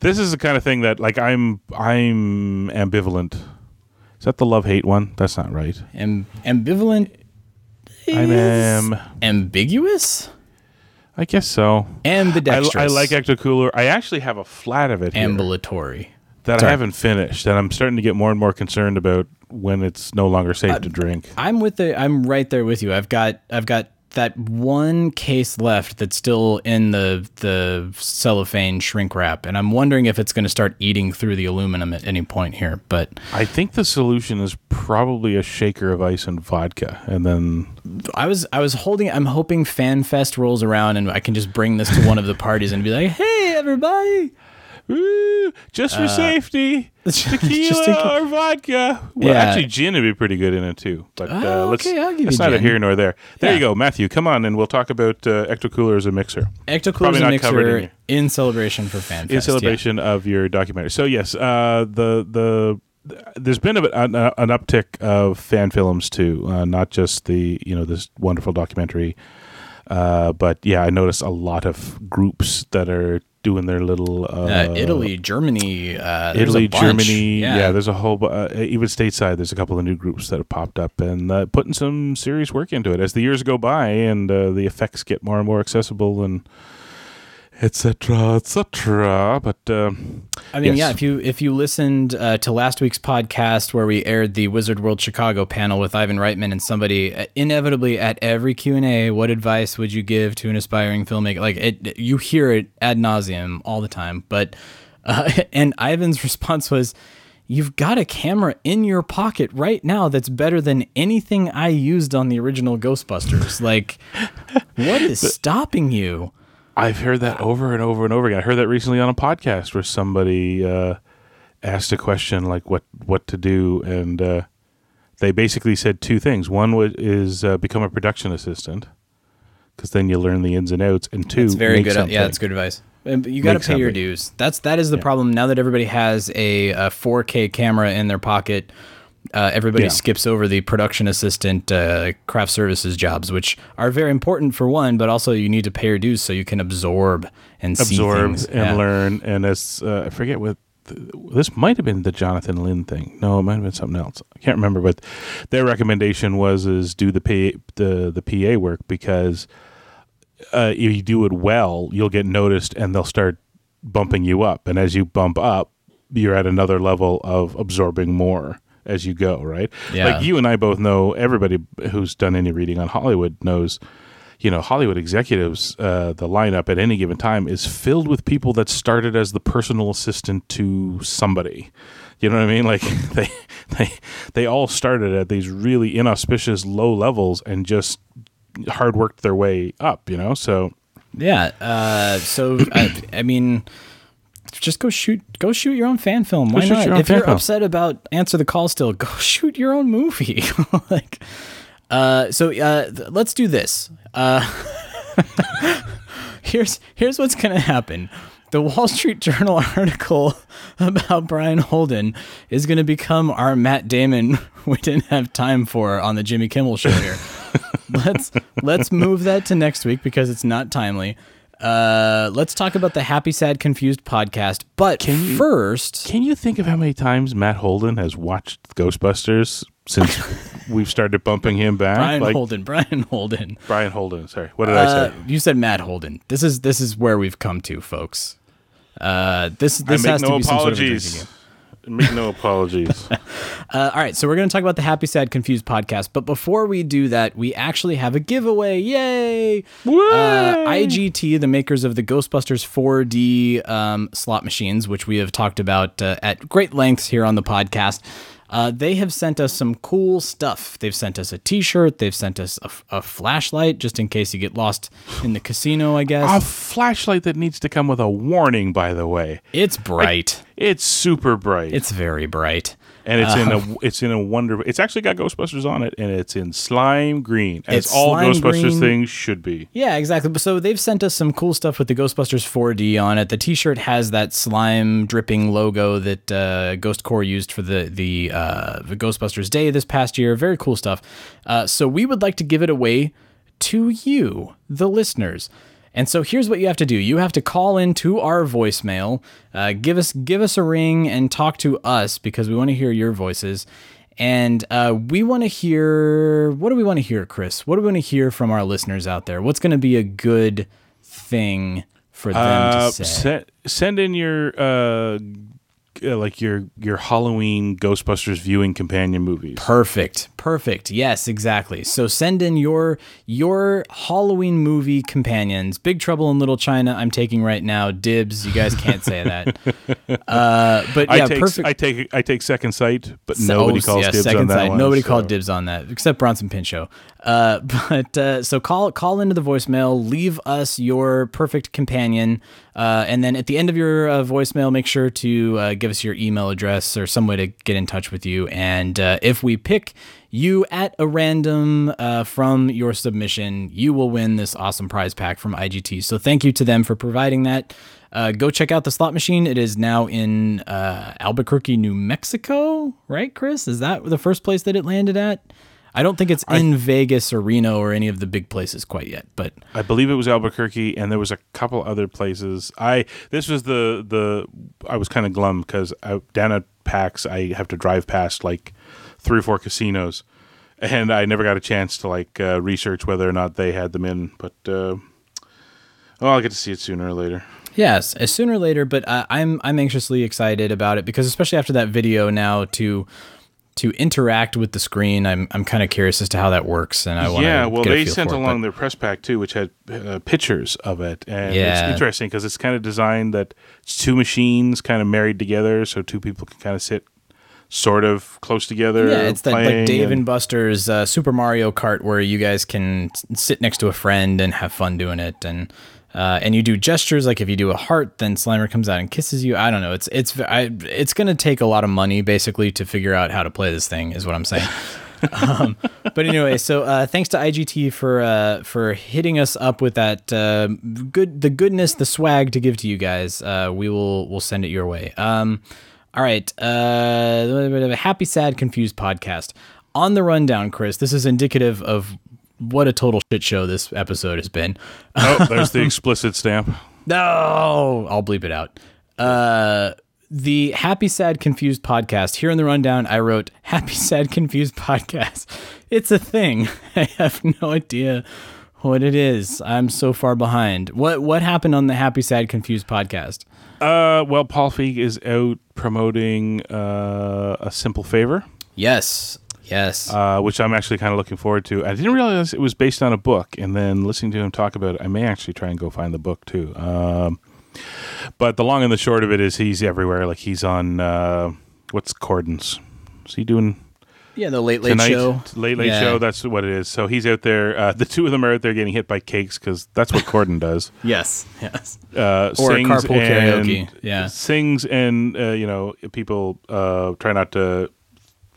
this is the kind of thing that, like, I'm, I'm ambivalent. Is that the love hate one? That's not right. Am- ambivalent. Is I'm am- ambiguous. I guess so. Ambidextrous. I, I like Ecto Cooler. I actually have a flat of it. Here Ambulatory. That Sorry. I haven't finished, and I'm starting to get more and more concerned about when it's no longer safe uh, to drink. I'm with the. I'm right there with you. I've got. I've got. that one case left that's still in the the cellophane shrink wrap, and I'm wondering if it's going to start eating through the aluminum at any point here. But I think the solution is probably a shaker of ice and vodka, and then I was I was holding. I'm hoping FanFest rolls around and I can just bring this to one of the parties and be like, "Hey, everybody, woo, just for uh, safety, tequila just tequila. or vodka." Well, yeah. Actually, gin would be pretty good in it too. But uh, oh, let's, okay, I'll give that's you neither here nor there. There yeah. you go, Matthew. Come on, and we'll talk about uh, Ecto Cooler as a mixer. Ecto Cooler as a mixer in, in celebration for FanFest. In celebration yeah. of your documentary. So yes, uh, the the there's been a, an, an uptick of fan films too, uh, not just the you know this wonderful documentary, uh, but yeah, I noticed a lot of groups that are doing their little uh, uh, Italy, Germany, uh, Italy, Germany. Yeah. yeah, there's a whole uh, even stateside. There's a couple of new groups that have popped up and uh, putting some serious work into it as the years go by and uh, the effects get more and more accessible and etc. etc. But uh, I mean, yes. yeah, if you if you listened uh, to last week's podcast where we aired the Wizard World Chicago panel with Ivan Reitman and somebody uh, inevitably at every Q and A, what advice would you give to an aspiring filmmaker? Like it, you hear it ad nauseum all the time. But uh, and Ivan's response was, "You've got a camera in your pocket right now that's better than anything I used on the original Ghostbusters. Like, what is but- stopping you?" I've heard that over and over and over again. I heard that recently on a podcast where somebody uh, asked a question like what, what to do, and uh, they basically said two things. One was, is uh, become a production assistant because then you learn the ins and outs, and two, that's very good. Something. Yeah, that's good advice. You got to pay something. your dues. That's that is the yeah. problem now that everybody has a, a four K camera in their pocket. Uh, everybody yeah. skips over the production assistant uh, craft services jobs, which are very important for one, but also you need to pay your dues so you can absorb and absorb see things. and yeah. learn. And as uh, I forget what the, this might have been the Jonathan Lynn thing. No, it might have been something else. I can't remember. But their recommendation was is do the P A, the the P A work because uh, if you do it well, you'll get noticed and they'll start bumping you up. And as you bump up, you're at another level of absorbing more as you go, right? Yeah. Like you and I both know, everybody who's done any reading on Hollywood knows, you know, Hollywood executives, uh, the lineup at any given time is filled with people that started as the personal assistant to somebody. You know what I mean? Like they they they all started at these really inauspicious low levels and just hard worked their way up, you know? So yeah. Uh, so, I, I mean... Just go shoot, go shoot your own fan film. Why not? If you're upset about Answer the Call still, go shoot your own movie. like, uh, so uh, th- let's do this. Uh, here's here's what's gonna happen. The Wall Street Journal article about Brian Holden is gonna become our Matt Damon we didn't have time for on the Jimmy Kimmel show here. let's let's move that to next week because it's not timely. Uh, let's talk about the Happy Sad Confused podcast. But can you, first, can you think of how many times Matt Holden has watched Ghostbusters since we've started bumping him back? Brian like, Holden, Brian Holden, Brian Holden. Sorry, what did uh, I say? You said Matt Holden. This is this is where we've come to, folks. Uh, this this I has no to be apologies. Some sort of Make no apologies. uh, all right, so we're going to talk about the Happy, Sad, Confused podcast. But before we do that, we actually have a giveaway. Yay! Uh, I G T, the makers of the Ghostbusters four D um, slot machines, which we have talked about uh, at great lengths here on the podcast, uh, they have sent us some cool stuff. They've sent us a T-shirt. They've sent us a, a flashlight, just in case you get lost in the casino, I guess. A flashlight that needs to come with a warning, by the way. It's bright. I- It's super bright. It's very bright, and it's um, in a it's in a wonderful. It's actually got Ghostbusters on it, and it's in slime green, as it's all Ghostbusters green. Things should be. Yeah, exactly. So they've sent us some cool stuff with the Ghostbusters four D on it. The T-shirt has that slime dripping logo that uh, Ghost Corps used for the the, uh, the Ghostbusters Day this past year. Very cool stuff. Uh, so we would like to give it away to you, the listeners. And so here's what you have to do. You have to call into our voicemail, uh, give us give us a ring and talk to us because we want to hear your voices. And uh, we want to hear, what do we want to hear, Chris? What do we want to hear from our listeners out there? What's going to be a good thing for them uh, to say? Send, send in your, uh, like your, your Halloween Ghostbusters viewing companion movies. Perfect. Perfect. Yes, exactly. So send in your your Halloween movie companions. Big Trouble in Little China, I'm taking right now. Dibs. You guys can't say that. uh, but yeah, I take, perfect. I take I take Second Sight, but so, nobody calls yeah, dibs second on that sight. One. Nobody so. called dibs on that, except Bronson Pinchot. Uh, but uh, so call call into the voicemail. Leave us your perfect companion, uh, and then at the end of your uh, voicemail, make sure to uh, give us your email address or some way to get in touch with you. And uh, if we pick you at a random uh, from your submission, you will win this awesome prize pack from I G T. So thank you to them for providing that. Uh, go check out the slot machine. It is now in uh, Albuquerque, New Mexico. Right, Chris? Is that the first place that it landed at? I don't think it's in I, Vegas or Reno or any of the big places quite yet, but I believe it was Albuquerque, and there was a couple other places. I this was the the I was kind of glum because down at PAX I have to drive past like three or four casinos, and I never got a chance to like uh, research whether or not they had them in. But uh, well, I'll get to see it sooner or later. Yes, sooner or later. But uh, I'm I'm anxiously excited about it because especially after that video now to. to interact with the screen, I'm I'm kind of curious as to how that works, and I want to yeah. Well, get they a feel sent for it, along but... their press pack too, which had uh, pictures of it, and yeah. It's interesting because it's kind of designed that it's two machines kind of married together, so two people can kind of sit sort of close together. Yeah, it's that like Dave and, and Buster's uh, Super Mario Kart, where you guys can sit next to a friend and have fun doing it, and uh, and you do gestures like if you do a heart, then Slimer comes out and kisses you. I don't know. It's it's I, it's going to take a lot of money basically to figure out how to play this thing, is what I'm saying. um, but anyway, so uh, thanks to I G T for uh, for hitting us up with that uh, good the goodness, the swag to give to you guys. Uh, we will we'll send it your way. Um, all right, uh, Happy Sad Confused podcast on the rundown, Chris. This is indicative of. What a total shit show this episode has been. Oh, there's the explicit stamp. No, I'll bleep it out. Uh, the Happy, Sad, Confused podcast. Here in the rundown, I wrote Happy, Sad, Confused podcast. It's a thing. I have no idea what it is. I'm so far behind. What What happened on the Happy, Sad, Confused podcast? Uh, well, Paul Feig is out promoting uh, A Simple Favor. Yes. Yes. Uh, which I'm actually kind of looking forward to. I didn't realize it was based on a book, and then listening to him talk about it, I may actually try and go find the book too. Um, but the long and the short of it is he's everywhere. Like he's on, uh, what's Cordon's? Is he doing? Yeah, the Late Late Tonight? Show. Late Late yeah. Show, that's what it is. So he's out there. Uh, the two of them are out there getting hit by cakes because that's what Cordon does. Yes, yes. Uh, or sings carpool and, karaoke. Yeah. Sings and, uh, you know, people uh, try not to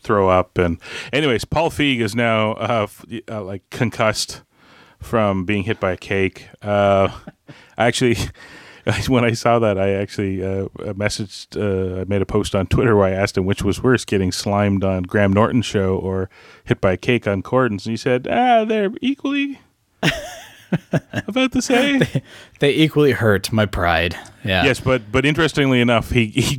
throw up. And anyways, Paul Feig is now uh, f- uh like concussed from being hit by a cake. uh actually when I saw that, I actually uh messaged uh I made a post on Twitter where I asked him which was worse, getting slimed on Graham Norton's show or hit by a cake on Cordon's, and he said ah they're equally about to say they, they equally hurt my pride. Yeah. Yes, but but interestingly enough, he he,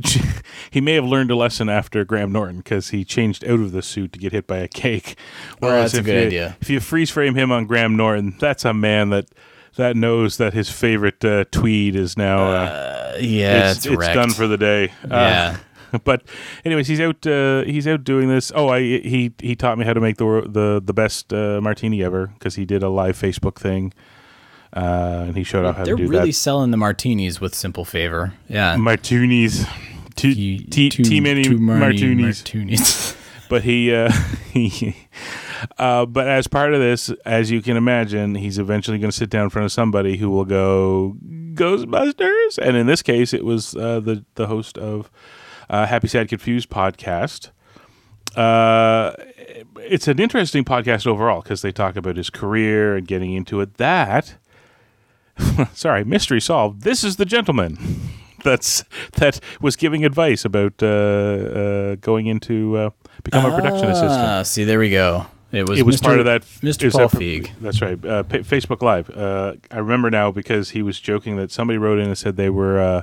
he may have learned a lesson after Graham Norton because he changed out of the suit to get hit by a cake. Whereas oh, that's a good you, idea. If you freeze frame him on Graham Norton, that's a man that that knows that his favorite uh, tweed is now uh, uh, yeah, it's, it's, it's done for the day. Uh, yeah. But anyways, he's out. Uh, he's out doing this. Oh, I he he taught me how to make the the the best uh, martini ever because he did a live Facebook thing, uh, and he showed off how to do that. They're really selling the martinis with Simple Favor. Yeah, martinis, too too too many martinis. But he uh, he. Uh, but as part of this, as you can imagine, he's eventually going to sit down in front of somebody who will go Ghostbusters, and in this case, it was uh, the the host of. Uh, Happy Sad Confused podcast. Uh, it's an interesting podcast overall because they talk about his career and getting into it. That, sorry, mystery solved. This is the gentleman that's that was giving advice about uh, uh, going into uh, become ah, a production assistant. See, there we go. It was it was Mister part of that, Mister Paul that, Feig. That's right. Uh, P- Facebook Live. Uh, I remember now because he was joking that somebody wrote in and said they were. Uh,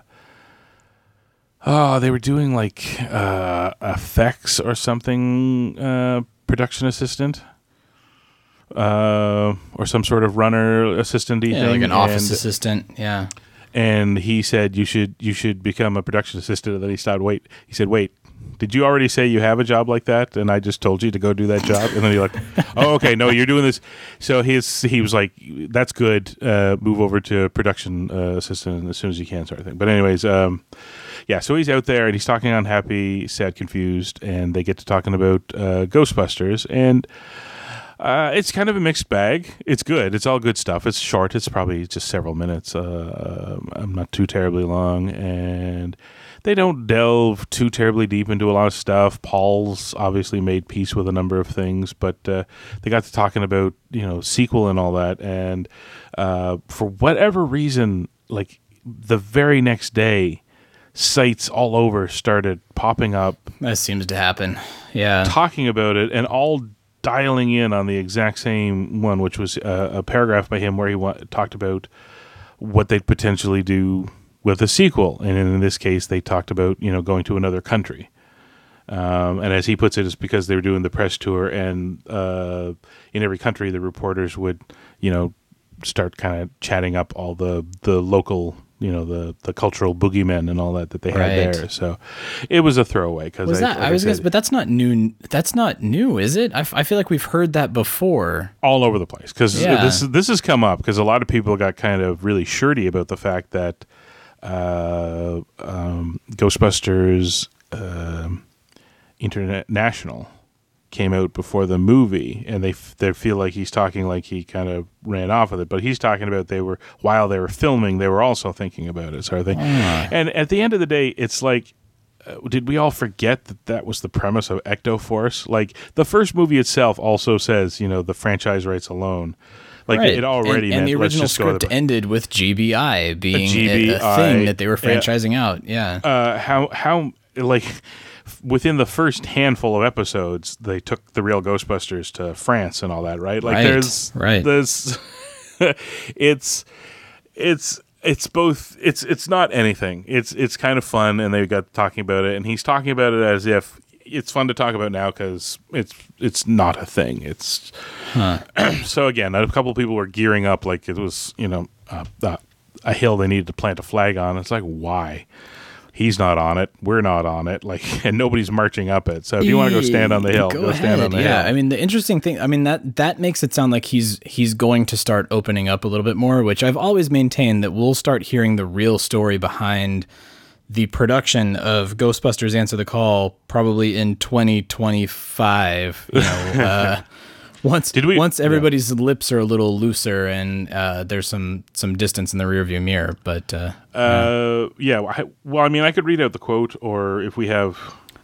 Oh, they were doing like uh, effects or something, uh, production assistant, uh, or some sort of runner assistant. Yeah, thing. Like an office and, assistant. Yeah. And he said you should you should become a production assistant. And then he stopped. Wait, he said, wait, did you already say you have a job like that? And I just told you to go do that job. And then you're like, oh, okay, no, you're doing this. So his he was like, that's good. Uh, move over to production uh, assistant as soon as you can, sort of thing. But anyways. Um, Yeah, so he's out there and he's talking on Happy, Sad, Confused, and they get to talking about uh, Ghostbusters, and uh, it's kind of a mixed bag. It's good. It's all good stuff. It's short. It's probably just several minutes. Uh, I'm not too terribly long, and they don't delve too terribly deep into a lot of stuff. Paul's obviously made peace with a number of things, but uh, they got to talking about, you know, sequel and all that, and uh, for whatever reason, like the very next day, sites all over started popping up. That seems to happen. Yeah. Talking about it and all dialing in on the exact same one, which was uh, a paragraph by him where he wa- talked about what they'd potentially do with a sequel. And in this case, they talked about, you know, going to another country. Um, and as he puts it, it's because they were doing the press tour, and uh, in every country, the reporters would, you know, start kind of chatting up all the, the local, you know, the, the cultural boogeymen and all that that they right. had there. So it was a throwaway because was I, that, like I was going to, but that's not new. That's not new, is it? I, f- I feel like we've heard that before all over the place because yeah. this this has come up because a lot of people got kind of really shirty about the fact that uh, um, Ghostbusters uh, International came out before the movie, and they f- they feel like he's talking like he kind of ran off with it, but he's talking about they were while they were filming, they were also thinking about it, sort of thing. Yeah. And at the end of the day, it's like, uh, did we all forget that that was the premise of Ecto Force? Like the first movie itself also says, you know, the franchise rights alone. Like right. it already, and, and meant, the original script the ended with G B I being a, G B I, a thing that they were franchising uh, out. Yeah. Uh, how how like. Within the first handful of episodes, they took the real Ghostbusters to France and all that, right? Like, right, there's right. this. it's, it's, it's both. It's, it's not anything. It's, it's kind of fun, and they got talking about it, and he's talking about it as if it's fun to talk about now because it's, it's not a thing. It's huh. So again, a couple of people were gearing up like it was, you know, uh, uh, a hill they needed to plant a flag on. It's like, why? He's not on it. We're not on it. Like, and nobody's marching up it. So if you want to go stand on the hill, go, go stand on the yeah. hill. Yeah, I mean, the interesting thing. I mean that that makes it sound like he's he's going to start opening up a little bit more. Which I've always maintained that we'll start hearing the real story behind the production of Ghostbusters Answer the Call probably in twenty twenty-five. You know, uh, once Did we, once everybody's yeah. lips are a little looser and uh, there's some some distance in the rearview mirror, but. Uh, Uh, yeah. yeah. Well, I mean, I could read out the quote, or if we have,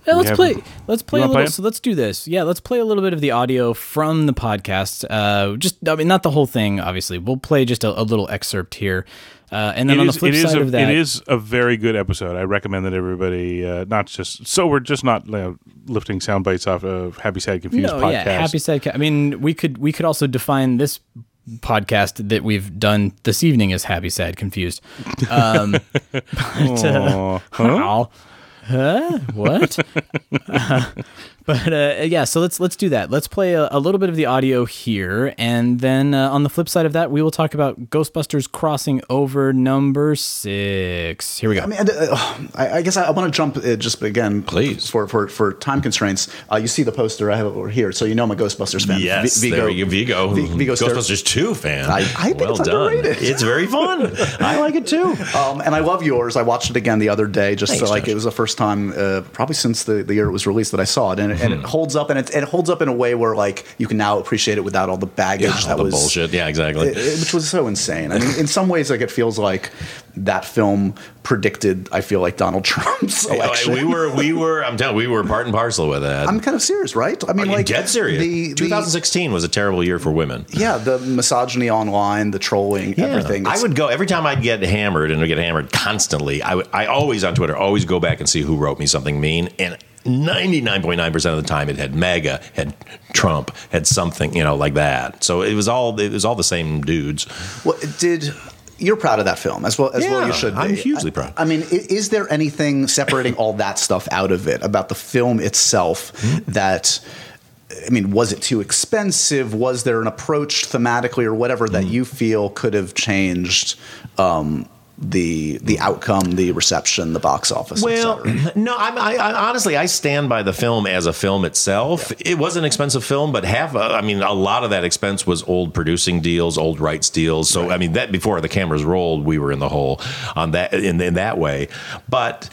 yeah, let's we have, play. Let's play a little. Play so let's do this. Yeah, let's play a little bit of the audio from the podcast. Uh, just, I mean, not the whole thing, obviously. We'll play just a, a little excerpt here, uh, and then it on is, the flip side a, of that, it is a very good episode. I recommend that everybody, uh, not just so we're just not you know, lifting sound bites off of Happy Sad Confused no, podcast. Yeah, Happy Sad. I mean, we could we could also define this podcast that we've done this evening is Happy Sad Confused. Um but, uh, huh? huh? What? uh, but uh, yeah, so let's let's do that. Let's play a, a little bit of the audio here, and then uh, on the flip side of that, we will talk about Ghostbusters Crossing Over number six. Here we go. I mean, uh, I, I guess I, I want to jump uh, just again, please, for for, for time constraints. Uh, you see the poster I have over here, so you know I'm a Ghostbusters fan. Yes, v- Vigo, there you Vigo, v- Vigo Ghostbusters two fan. I, I think well it's done. Underrated. It's very fun. I like it too, um, and I love yours. I watched it again the other day, just Thanks, so, like Josh. It was the first time, uh, probably since the, the year it was released, that I saw it. And And it holds up, and it, it holds up in a way where, like, you can now appreciate it without all the baggage yeah, all that the was bullshit. Yeah, exactly. It, it, which was so insane. I mean, in some ways, like, it feels like that film predicted. I feel like Donald Trump's election. We were, we were. I'm telling, we were part and parcel with that. I'm kind of serious, right? I mean, Are you like dead serious. The, the, twenty sixteen was a terrible year for women. Yeah, the misogyny online, the trolling, yeah. everything. I would go every time I'd get hammered, and I'd get hammered constantly. I would, I always on Twitter, always go back and see who wrote me something mean and. ninety-nine point nine percent of the time it had MAGA, had Trump, had something, you know, like that. So it was all it was all the same dudes. Well, did you're proud of that film as well as yeah, well you should be. I'm hugely proud. I, I mean, is there anything separating all that stuff out of it about the film itself mm-hmm. that I mean, was it too expensive? Was there an approach thematically or whatever that mm-hmm. you feel could have changed um the the outcome, the reception, the box office, well, et cetera? No, I, I honestly, I stand by the film as a film itself. Yeah. It was an expensive film, but half, uh, I mean, a lot of that expense was old producing deals, old rights deals. So, right. I mean, that before the cameras rolled, we were in the hole on that in, in that way. But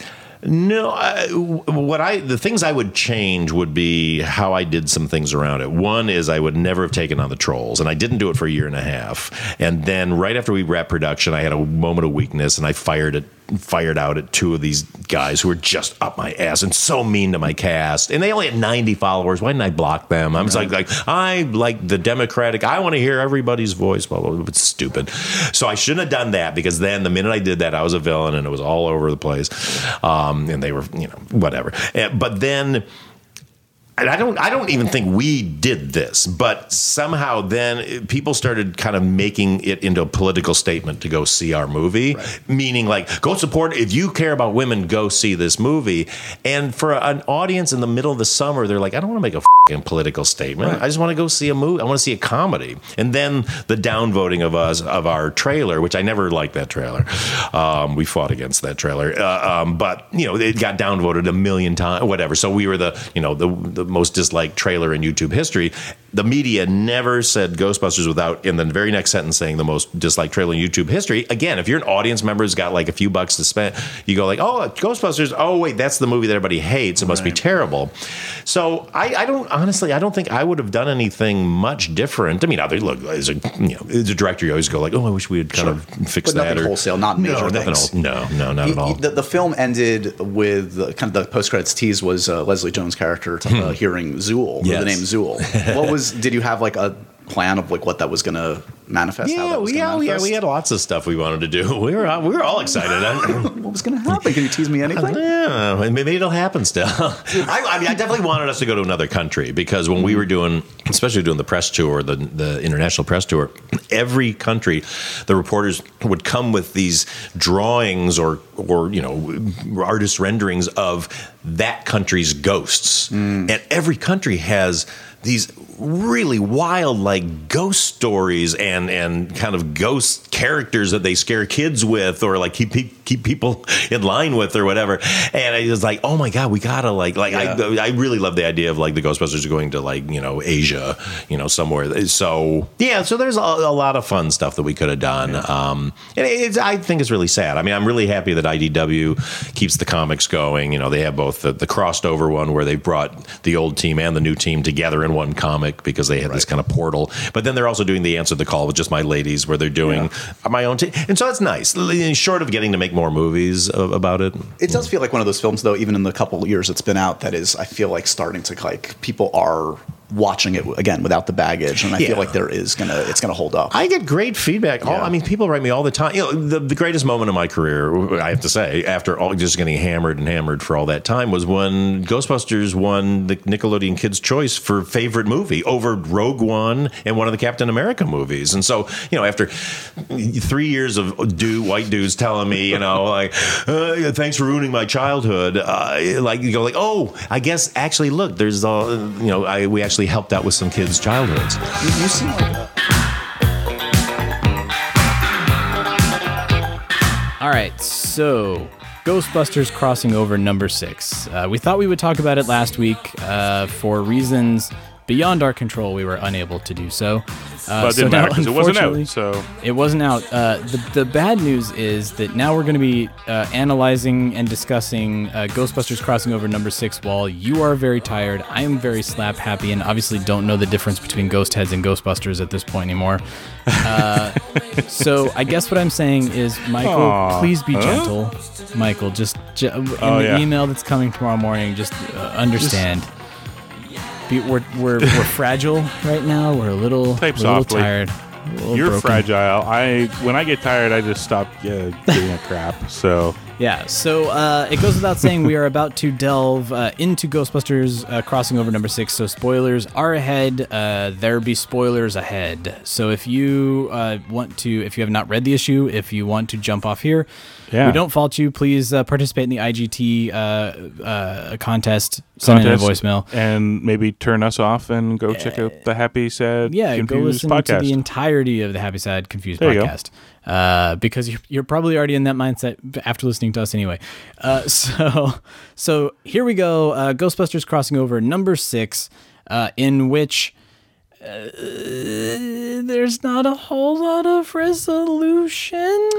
no, I, what I the things I would change would be how I did some things around it. One is I would never have taken on the trolls, and I didn't do it for a year and a half. And then right after we wrapped production, I had a moment of weakness, and I fired it. Fired out at two of these guys who were just up my ass and so mean to my cast, and they only had ninety followers. Why didn't I block them? I was right. like, like I like the Democratic. I want to hear everybody's voice. Blah, blah, blah. It's stupid. So I shouldn't have done that, because then the minute I did that, I was a villain and it was all over the place. Um, and they were, you know, whatever. But then. and I don't I don't even think we did this, but somehow then people started kind of making it into a political statement to go see our movie, right. Meaning like, go support, if you care about women, go see this movie. And for an audience in the middle of the summer, they're like, I don't want to make a f***ing political statement. Right. I just want to go see a movie. I want to see a comedy. And then the downvoting of us, of our trailer, which I never liked that trailer. Um, we fought against that trailer. Uh, um, but, you know, it got downvoted a million times, whatever. So we were the, you know, the, the most disliked trailer in YouTube history. The media never said Ghostbusters without, in the very next sentence, saying the most disliked trailer in YouTube history. Again, if you're an audience member who's got like a few bucks to spend, you go like, oh, Ghostbusters, oh wait, that's the movie that everybody hates. It must right. be terrible. So I, I don't, honestly, I don't think I would have done anything much different. I mean, other, look, as a, you know, as a director, you always go like, oh, I wish we had kind sure. of fixed but that. Or wholesale, not major no, things. No, no, not you, at all. The, the film ended with, kind of the post-credits tease was uh, Leslie Jones' character t- uh, hearing Zool, yes. or the name Zool. What was Did you have like a plan of like what that was going to manifest? Yeah, how that was yeah, manifest? yeah. We had lots of stuff we wanted to do. We were we were all excited. What was going to happen? Can you tease me anything? Yeah, maybe it'll happen still. I, I mean, I definitely wanted us to go to another country because when we were doing, especially doing the press tour, the the international press tour, every country, the reporters would come with these drawings or or you know artist renderings of that country's ghosts, mm. and every country has these really wild, like, ghost stories and and kind of ghost characters that they scare kids with or, like, keep keep people in line with or whatever. And I was like, oh, my God, we got to, like, like yeah. I I really love the idea of, like, the Ghostbusters going to, like, you know, Asia, you know, somewhere. So, yeah, so there's a, a lot of fun stuff that we could have done. Yeah. Um, and it's, I think it's really sad. I mean, I'm really happy that I D W keeps the comics going. You know, they have both the, the crossed over one where they brought the old team and the new team together in one comic. Because they had right. this kind of portal, but then they're also doing the Answer the Call with just my ladies, where they're doing yeah. my own, t- and so that's nice. Short of getting to make more movies about it, it does yeah. feel like one of those films, though. Even in the couple of years it's been out, that is, I feel like starting to like people are watching it again without the baggage, and I yeah. feel like there is gonna it's gonna hold up. I get great feedback. Yeah. All, I mean, people write me all the time. You know, the, the greatest moment of my career, I have to say, after all just getting hammered and hammered for all that time, was when Ghostbusters won the Nickelodeon Kids' Choice for favorite movie over Rogue One and one of the Captain America movies. And so, you know, after three years of dude, white dudes telling me, you know, like, uh, thanks for ruining my childhood, uh, like you go like, oh, I guess actually, look, there's all uh, you know, I we actually. helped out with some kids' childhoods. You seem like that. All right, so Ghostbusters Crossing Over number six. Uh, we thought we would talk about it last week. Uh, for reasons beyond our control, we were unable to do so. Uh, but it didn't matter because it wasn't out. So. It wasn't out. Uh, the, the bad news is that now we're going to be uh, analyzing and discussing uh, Ghostbusters Crossing Over number six while you are very tired. I am very slap happy and obviously don't know the difference between ghost heads and Ghostbusters at this point anymore. Uh, so I guess what I'm saying is, Michael, Aww. please be huh? gentle. Michael, just ge- in oh, the yeah. email that's coming tomorrow morning, just uh, understand. Just- We're we're we're fragile right now. We're a little, a little tired. A little You're broken. fragile. I when I get tired, I just stop uh, giving a crap. So yeah. So uh, it goes without saying, we are about to delve uh, into Ghostbusters uh, Crossing Over number six. So spoilers are ahead. Uh, there be spoilers ahead. So if you uh, want to, if you have not read the issue, if you want to jump off here, yeah. we don't fault you. Please uh, participate in the I G T uh, uh, contest. Send contest in a voicemail and maybe turn us off and go uh, check out the Happy Sad yeah Confused go listen podcast. to the entirety of the Happy Sad Confused there podcast. Uh, because you're, you're probably already in that mindset after listening to us anyway. Uh, so so here we go. Uh, Ghostbusters Crossing Over number six, uh, in which uh, there's not a whole lot of resolution.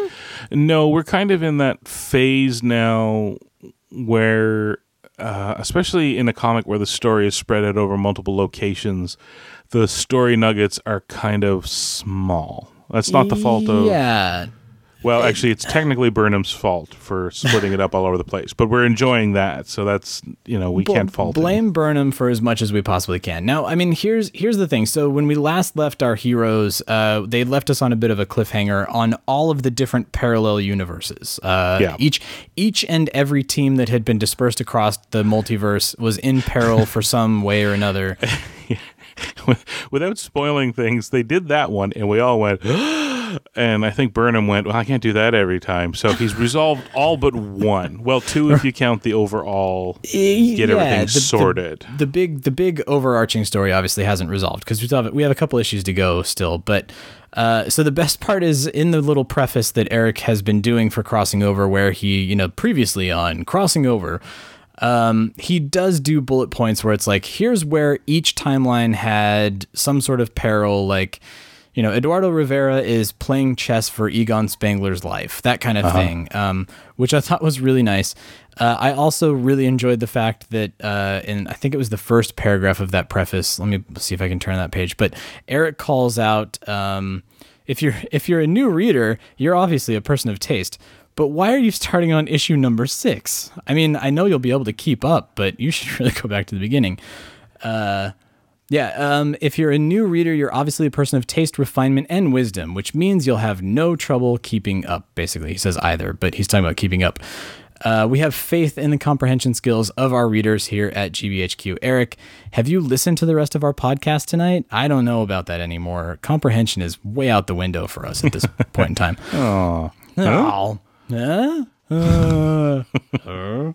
No, we're kind of in that phase now where. Uh, especially in a comic where the story is spread out over multiple locations, the story nuggets are kind of small. That's not the fault of yeah. Well, actually, it's technically Burnham's fault for splitting it up all over the place, but we're enjoying that, so that's, you know, we B- can't fault blame him. Burnham for as much as we possibly can. Now, I mean, here's here's the thing. So when we last left our heroes, uh, they left us on a bit of a cliffhanger on all of the different parallel universes. Uh, yeah. Each each and every team that had been dispersed across the multiverse was in peril for some way or another. Yeah. Without spoiling things, they did that one, and we all went, and I think Burnham went, well, I can't do that every time. So he's resolved all but one. Well, two if you count the overall, get yeah, everything the, sorted. The, the big the big overarching story obviously hasn't resolved, because we, we have a couple issues to go still. But uh, so the best part is in the little preface that Eric has been doing for Crossing Over, where he, you know, previously on Crossing Over, Um, he does do bullet points where it's like, here's where each timeline had some sort of peril. Like, you know, Eduardo Rivera is playing chess for Egon Spangler's life, that kind of uh-huh. thing, um, which I thought was really nice. Uh, I also really enjoyed the fact that, uh, in, I think it was the first paragraph of that preface. Let me see if I can turn that page, but Eric calls out, um, if you're, if you're a new reader, you're obviously a person of taste. But why are you starting on issue number six? I mean, I know you'll be able to keep up, but you should really go back to the beginning. Uh, yeah, um, if you're a new reader, you're obviously a person of taste, refinement, and wisdom, which means you'll have no trouble keeping up, basically. He says either, but he's talking about keeping up. Uh, we have faith in the comprehension skills of our readers here at G B H Q. Eric, have you listened to the rest of our podcast tonight? I don't know about that anymore. Comprehension is way out the window for us at this point in time. Oh. Oh. Uh, uh, uh. Um,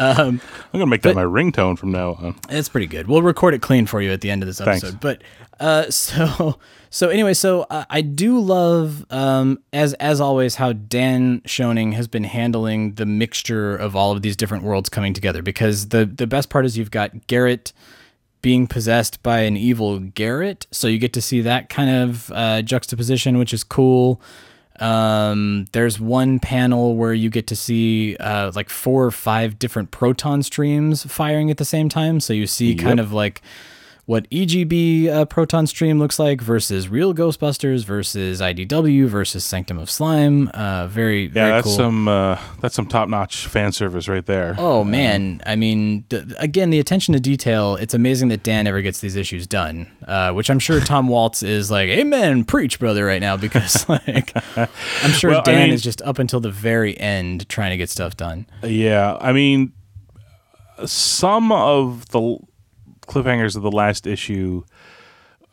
I'm gonna make that my ringtone from now on. It's pretty good. We'll record it clean for you at the end of this episode. Thanks. But uh, so so anyway, so uh, I do love um, as as always how Dan Shonen has been handling the mixture of all of these different worlds coming together, because the the best part is you've got Garrett being possessed by an evil Garrett, so you get to see that kind of uh, juxtaposition, which is cool. Um, there's one panel where you get to see, uh, like four or five different proton streams firing at the same time. So you see yep. kind of like what E G B uh, proton stream looks like versus real Ghostbusters versus I D W versus Sanctum of Slime. Uh, very, yeah, very that's cool. Some, uh, that's some top-notch fan service right there. Oh um, man. I mean, th- again, the attention to detail, it's amazing that Dan ever gets these issues done, uh, which I'm sure Tom Waltz is like, amen, preach brother right now, because like, I'm sure well, Dan I mean, is just up until the very end trying to get stuff done. Yeah. I mean, some of the cliffhangers of the last issue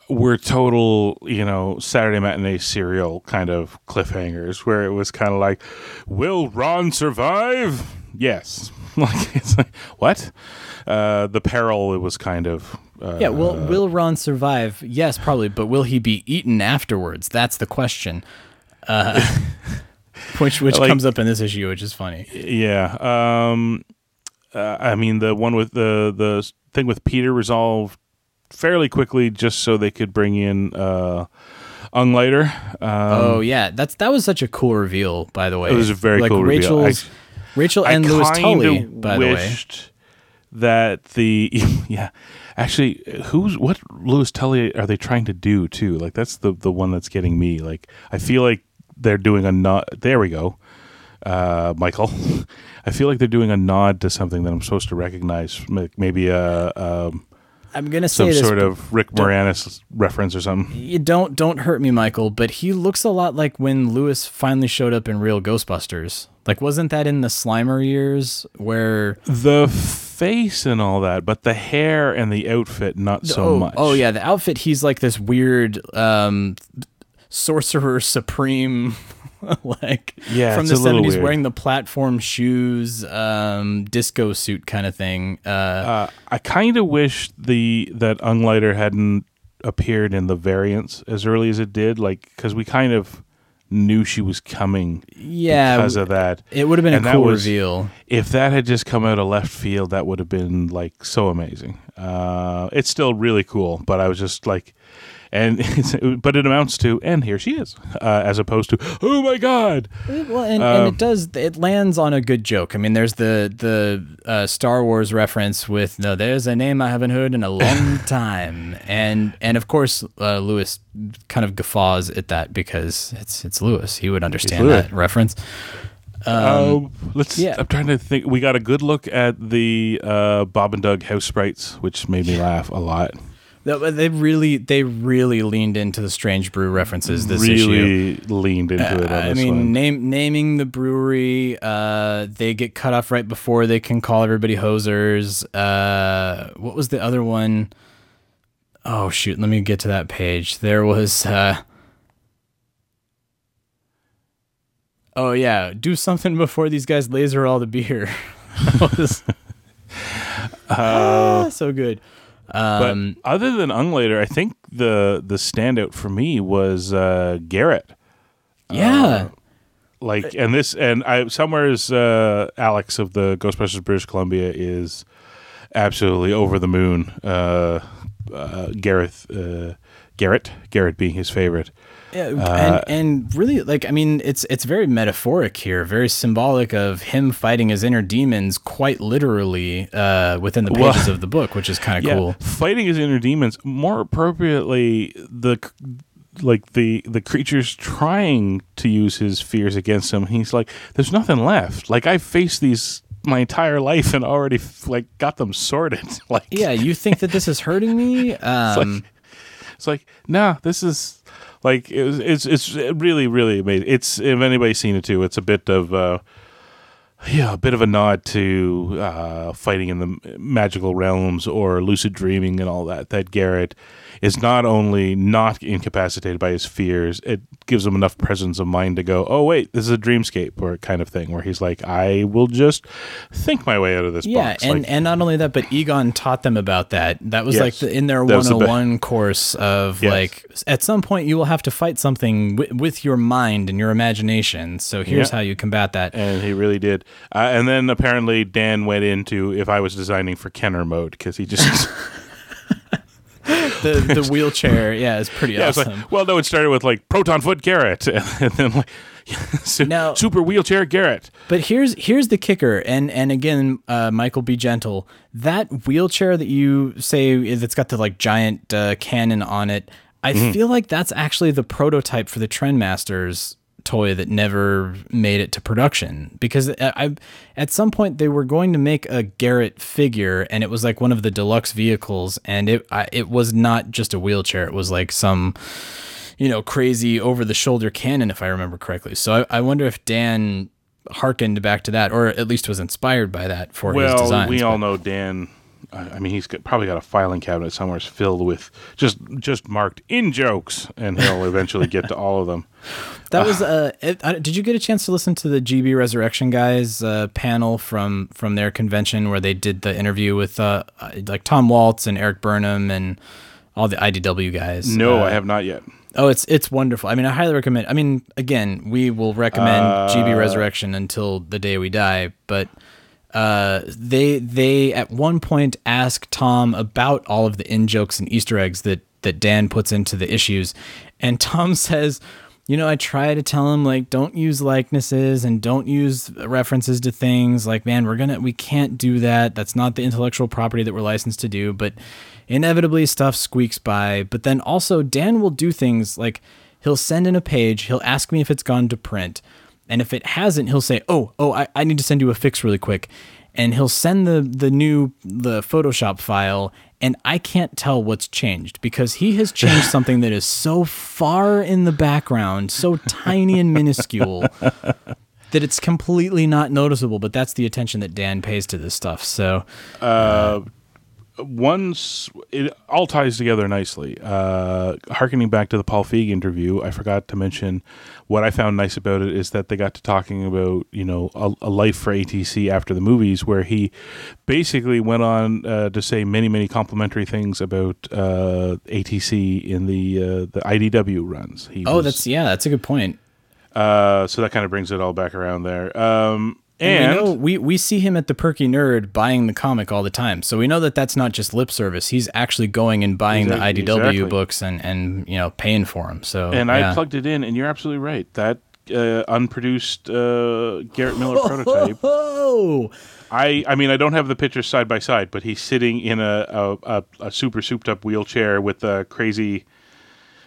were total, you know, Saturday matinee serial kind of cliffhangers, where it was kind of like, will Ron survive? Yes. Like, it's like, what? Uh, the peril, it was kind of... Uh, yeah, will, will Ron survive? Yes, probably, but will he be eaten afterwards? That's the question. Uh, which which like, comes up in this issue, which is funny. Yeah. Um, uh, I mean, the one with the... the thing with Peter resolved fairly quickly, just so they could bring in uh, Unglider. Um, oh yeah, that's that was such a cool reveal. By the way, it was a very like cool Rachel's, reveal. I, Rachel and I Lewis Tully. By the way, that the yeah, actually, who's what Lewis Tully are they trying to do too? Like that's the the one that's getting me. Like I feel like they're doing a not. There we go. Uh, Michael, I feel like they're doing a nod to something that I'm supposed to recognize. Maybe a, um, I'm gonna some say this, sort of Rick Moranis reference or something. You don't don't hurt me, Michael. But he looks a lot like when Lewis finally showed up in Real Ghostbusters. Like, wasn't that in the Slimer years where the face and all that, but the hair and the outfit not so oh, much. Oh yeah, the outfit. He's like this weird um, sorcerer supreme. Like yeah, from the seventies, wearing the platform shoes, um, disco suit kind of thing. Uh, uh, I kind of wish the that Unglider hadn't appeared in the variants as early as it did, like because we kind of knew she was coming. Yeah, because of that, it would have been and a cool was, reveal. If that had just come out of left field, that would have been like so amazing. Uh, it's still really cool, but I was just like. and it's, but it amounts to, and here she is, uh, as opposed to, oh my god. Well, and, um, and it does, it lands on a good joke. I mean, there's the the uh, Star Wars reference with, no, there's a name I haven't heard in a long time, and and of course uh, Lewis kind of guffaws at that because it's it's Lewis. He would understand that reference. Um, uh, let's. Yeah. I'm trying to think. We got a good look at the uh, Bob and Doug house sprites, which made me laugh a lot. They really, they really leaned into the strange brew references this really issue. Really leaned into it. On uh, I this mean, one. Name, naming the brewery. Uh, they get cut off right before they can call everybody hosers. Uh, what was the other one? Oh shoot! Let me get to that page. There was. Uh, Oh yeah, do something before these guys laser all the beer. was, uh, ah, so good. Um, but other than Unlater, I think the the standout for me was uh, Garrett. Yeah. Uh, like and this and I somewhere's uh, Alex of the Ghostbusters British Columbia is absolutely over the moon. Uh, uh, Gareth, uh, Garrett, Garrett being his favorite. Yeah, uh, and, and really, like, I mean, it's it's very metaphoric here, very symbolic of him fighting his inner demons quite literally uh, within the pages well, of the book, which is kind of yeah, cool. Fighting his inner demons, more appropriately, the like the the creature's trying to use his fears against him. He's like, there's nothing left. Like, I've faced these my entire life and already like got them sorted. Like, yeah, you think that this is hurting me? Um, it's like, it's like nah, this is. Like it was, it's it's really really amazing. It's if anybody's seen it too, it's a bit of uh, yeah, a bit of a nod to uh, fighting in the magical realms or lucid dreaming and all that. That Garrett is not only not incapacitated by his fears, it gives him enough presence of mind to go, oh wait, this is a dreamscape or kind of thing where he's like, I will just think my way out of this. Yeah, box. and like, and not only that, but Egon taught them about that. That was yes, like the, in their one oh one course of yes. like at some point you will have to fight something w- with your mind and your imagination. So here's yeah. how you combat that. And he really did. Uh, and then apparently Dan went into if I was designing for Kenner mode because he just the the wheelchair yeah is pretty yeah, awesome. It's like, well, no, it started with like proton foot Garrett and then like su- now, super wheelchair Garrett. But here's here's the kicker, and and again, uh, Michael, be gentle. That wheelchair that you say that's got the like giant uh, cannon on it, I mm-hmm. feel like that's actually the prototype for the Trendmasters toy that never made it to production because I, at some point they were going to make a Garrett figure and it was like one of the deluxe vehicles and it I, it was not just a wheelchair. It was like some, you know, crazy over the shoulder cannon, if I remember correctly. So I, I wonder if Dan hearkened back to that or at least was inspired by that for well, his designs. Well, we all but. know Dan. I mean, he's got, probably got a filing cabinet somewhere filled with just just marked in jokes, and he'll eventually get to all of them. That uh, was. Uh, it, I, did you get a chance to listen to the G B Resurrection guys uh, panel from from their convention where they did the interview with uh, like Tom Waltz and Eric Burnham and all the I D W guys? No, uh, I have not yet. Oh, it's it's wonderful. I mean, I highly recommend. I mean, again, we will recommend uh, G B Resurrection until the day we die, but. Uh, they they at one point ask Tom about all of the in-jokes and Easter eggs that, that Dan puts into the issues. And Tom says, you know, I try to tell him, like, don't use likenesses and don't use references to things. Like, man, we're gonna, we can't do that. That's not the intellectual property that we're licensed to do. But inevitably stuff squeaks by. But then also Dan will do things like he'll send in a page. He'll ask me if it's gone to print. And if it hasn't, he'll say, oh, oh, I, I need to send you a fix really quick. And he'll send the the new the Photoshop file, and I can't tell what's changed because he has changed something that is so far in the background, so tiny and minuscule, that it's completely not noticeable. But that's the attention that Dan pays to this stuff. So uh, uh, once it all ties together nicely. Uh, harkening back to the Paul Feig interview, I forgot to mention what I found nice about it is that they got to talking about, you know, a, a life for A T C after the movies, where he basically went on uh, to say many, many complimentary things about uh, A T C in the uh, the I D W runs. He oh, was, that's yeah, that's a good point. Uh, so that kind of brings it all back around there. Um, And, and we know we, we see him at the Perky Nerd buying the comic all the time. So we know that that's not just lip service. He's actually going and buying exactly, the I D W exactly. books and, and, you know, paying for them. So, and yeah. I plugged it in, and you're absolutely right. That uh, unproduced uh, Garrett Miller prototype. I, I mean, I don't have the pictures side by side, but he's sitting in a, a, a, a super souped up wheelchair with a crazy...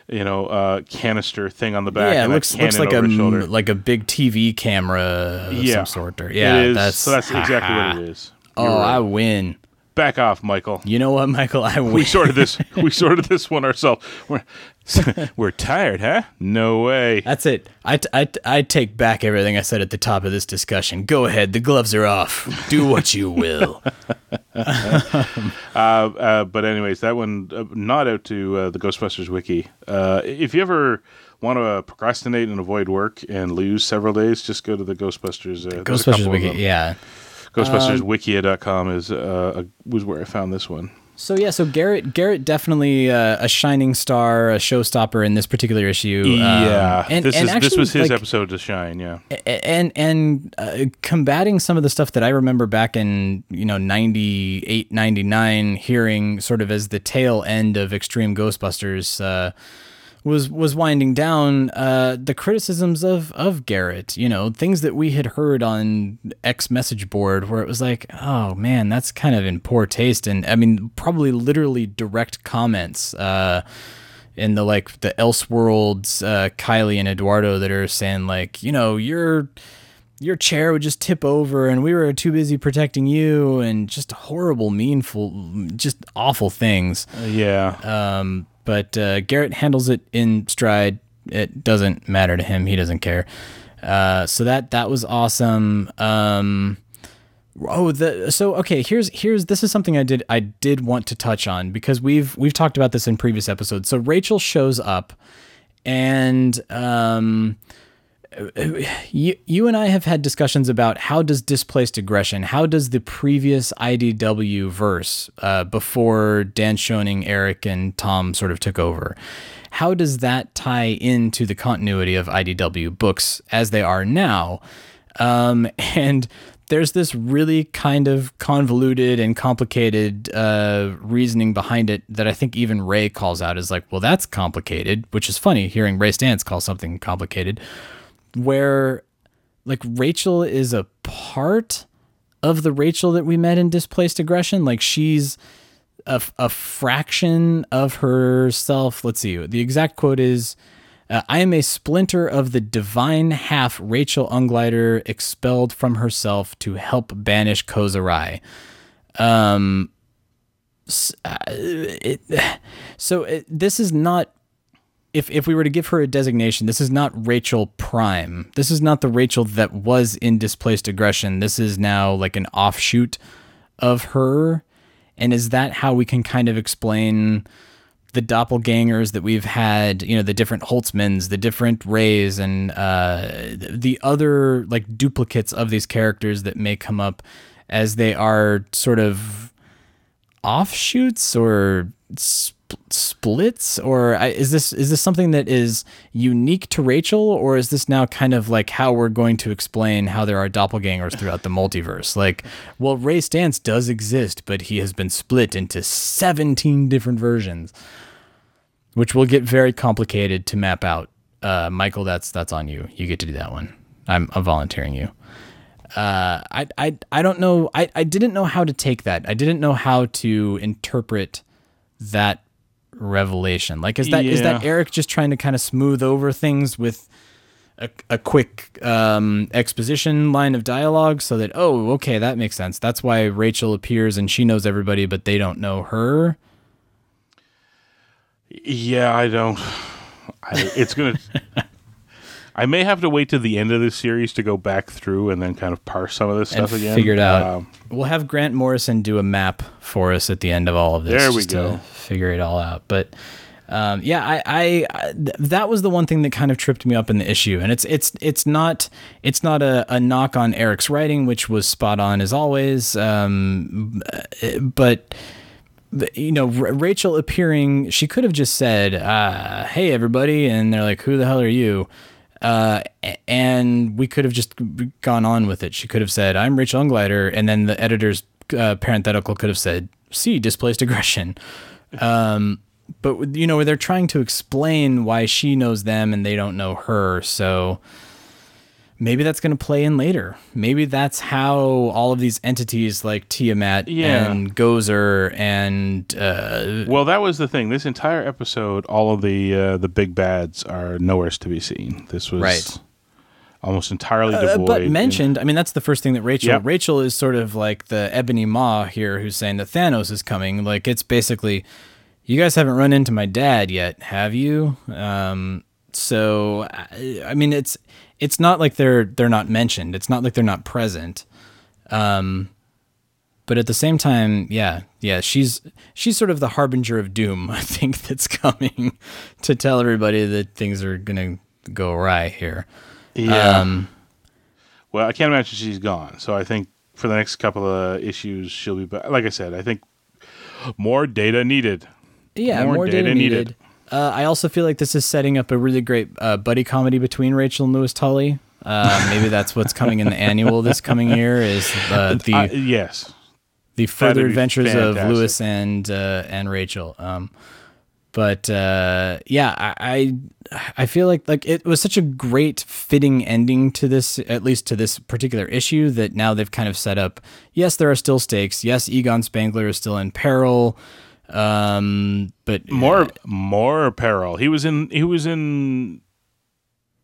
You know, uh, canister thing on the back. Yeah, it looks looks like a like a big T V camera of yeah. some sort. Or, yeah, it is, that's so that's exactly what it is. You're oh, right. I win. Back off, Michael. You know what, Michael? I win. We sorted this. We sorted this one ourselves. We're we're tired, huh? No way. That's it. I, t- I, t- I take back everything I said at the top of this discussion. Go ahead. The gloves are off. Do what you will. uh, uh, but anyways, that one uh, nod out to uh, the Ghostbusters Wiki. Uh, if you ever want to uh, procrastinate and avoid work and lose several days, just go to the Ghostbusters. Uh, the Ghostbusters Wiki, yeah. Ghostbusters Wikia dot com is uh, was where I found this one. So yeah, so Garrett Garrett definitely uh, a shining star, a showstopper in this particular issue. Yeah, um, and, this, and is, actually, this was his like, episode to shine. Yeah, and and uh, combating some of the stuff that I remember back in you know ninety-eight, ninety-nine, hearing sort of as the tail end of Extreme Ghostbusters. Uh, was was winding down uh, the criticisms of, of Garrett, you know, things that we had heard on X message board where it was like, oh, man, that's kind of in poor taste. And I mean, probably literally direct comments uh, in the like the Elseworlds, uh, Kylie and Eduardo that are saying like, you know, you're... your chair would just tip over and we were too busy protecting you and just horrible, meanful, just awful things. Uh, yeah. Um, but uh, Garrett handles it in stride. It doesn't matter to him. He doesn't care. Uh, so that that was awesome. Um, oh, the so okay. Here's here's this is something I did I did want to touch on because we've we've talked about this in previous episodes. So Rachel shows up, and um, you you and I have had discussions about how does displaced aggression, how does the previous I D W verse uh, before Dan Schoening, Eric, and Tom sort of took over, how does that tie into the continuity of I D W books as they are now? Um, and there's this really kind of convoluted and complicated uh, reasoning behind it that I think even Ray calls out as like, well, that's complicated, which is funny hearing Ray Stantz call something complicated. Where like Rachel is a part of the Rachel that we met in Displaced Aggression. Like she's a, a fraction of herself. Let's see. The exact quote is, uh, I am a splinter of the divine half Rachel Unglider expelled from herself to help banish Kozurai. Um, so, uh, it, so it, this is not, If if we were to give her a designation, this is not Rachel Prime. This is not the Rachel that was in Displaced Aggression. This is now like an offshoot of her. And is that how we can kind of explain the doppelgangers that we've had, you know, the different Holtzmans, the different Rays, and uh, the other like duplicates of these characters that may come up as they are sort of offshoots or sp- splits or I, is this is this something that is unique to Rachel, or is this now kind of like how we're going to explain how there are doppelgangers throughout the multiverse? Like, well, Ray Stantz does exist, but he has been split into seventeen different versions, which will get very complicated to map out. Uh, Michael, that's that's on you. You get to do that one. I'm, I'm volunteering you. Uh, I I I don't know. I, I didn't know how to take that. I didn't know how to interpret that revelation. Like, is that yeah. is that Eric just trying to kind of smooth over things with a, a quick um, exposition line of dialogue so that, oh, okay, that makes sense. That's why Rachel appears and she knows everybody, but they don't know her. Yeah, I don't. I, it's gonna. I may have to wait to the end of this series to go back through and then kind of parse some of this and stuff again. Figure it out. Um, we'll have Grant Morrison do a map for us at the end of all of this. There we just go. To figure it all out. But um, yeah, I, I, I th- that was the one thing that kind of tripped me up in the issue, and it's it's it's not it's not a, a knock on Eric's writing, which was spot on as always. Um, but. You know, Rachel appearing, she could have just said, uh, "Hey, everybody," and they're like, "Who the hell are you?" Uh, and we could have just gone on with it. She could have said, I'm Rachel Ungleider. And then the editor's uh, parenthetical could have said, see, displaced aggression. Um, but, you know, they're trying to explain why she knows them and they don't know her. So maybe that's going to play in later. Maybe that's how all of these entities like Tiamat yeah. and Gozer and... Uh, well, that was the thing. This entire episode, all of the uh, the big bads are nowhere to be seen. This was right. almost entirely devoid. Uh, but mentioned, in, I mean, that's the first thing that Rachel... Yep. Rachel is sort of like the Ebony Maw here who's saying that Thanos is coming. Like, it's basically, you guys haven't run into my dad yet, have you? Um, so, I, I mean, it's... It's not like they're they're not mentioned. It's not like they're not present. Um, but at the same time, yeah, yeah, she's she's sort of the harbinger of doom, I think, that's coming to tell everybody that things are going to go awry here. Yeah. Um, well, I can't imagine she's gone. So I think for the next couple of issues, she'll be back. Like I said, I think more data needed. Yeah, more, more data, data needed. needed. Uh, I also feel like this is setting up a really great uh, buddy comedy between Rachel and Lewis Tully. Uh, maybe that's what's coming in the annual this coming year is uh, the uh, yes, the further adventures fantastic. of Lewis and uh, and Rachel. Um, but uh, yeah, I, I I feel like like it was such a great fitting ending to this, at least to this particular issue, that now they've kind of set up. Yes, there are still stakes. Yes, Egon Spangler is still in peril. Um, but more, uh, more peril. He was in, he was in,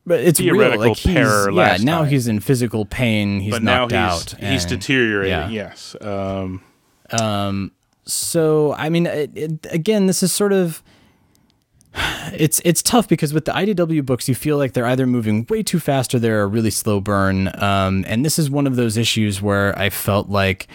but it's theoretical real. Like terror. Yeah, last now time. He's in physical pain. He's but knocked now he's, out. He's and, deteriorating. Yeah. Yes. Um, um, so, I mean, it, it, again, this is sort of, it's, it's tough because with the I D W books, you feel like they're either moving way too fast or they're a really slow burn. Um, and this is one of those issues where I felt like,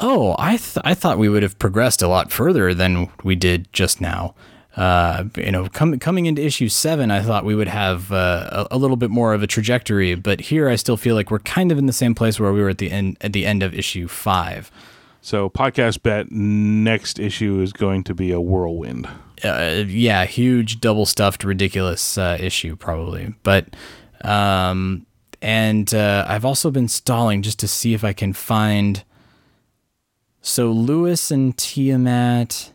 oh, I th- I thought we would have progressed a lot further than we did just now. Uh, you know, com- coming into issue seven, I thought we would have uh, a-, a little bit more of a trajectory, but here I still feel like we're kind of in the same place where we were at the end at the end of issue five. So, podcast bet: next issue is going to be a whirlwind. Uh, yeah, huge, double stuffed, ridiculous uh, issue probably, but. Um, and uh, I've also been stalling just to see if I can find. So Lewis and Tiamat,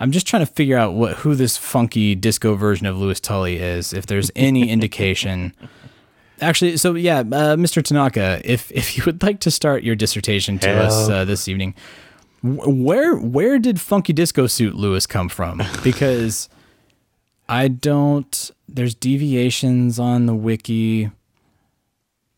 I'm just trying to figure out what who this funky disco version of Lewis Tully is, if there's any indication. Actually, so yeah, uh, Mister Tanaka, if if you would like to start your dissertation to Hell. us uh, this evening, where where did Funky Disco Suit Lewis come from? Because I don't. There's deviations on the wiki.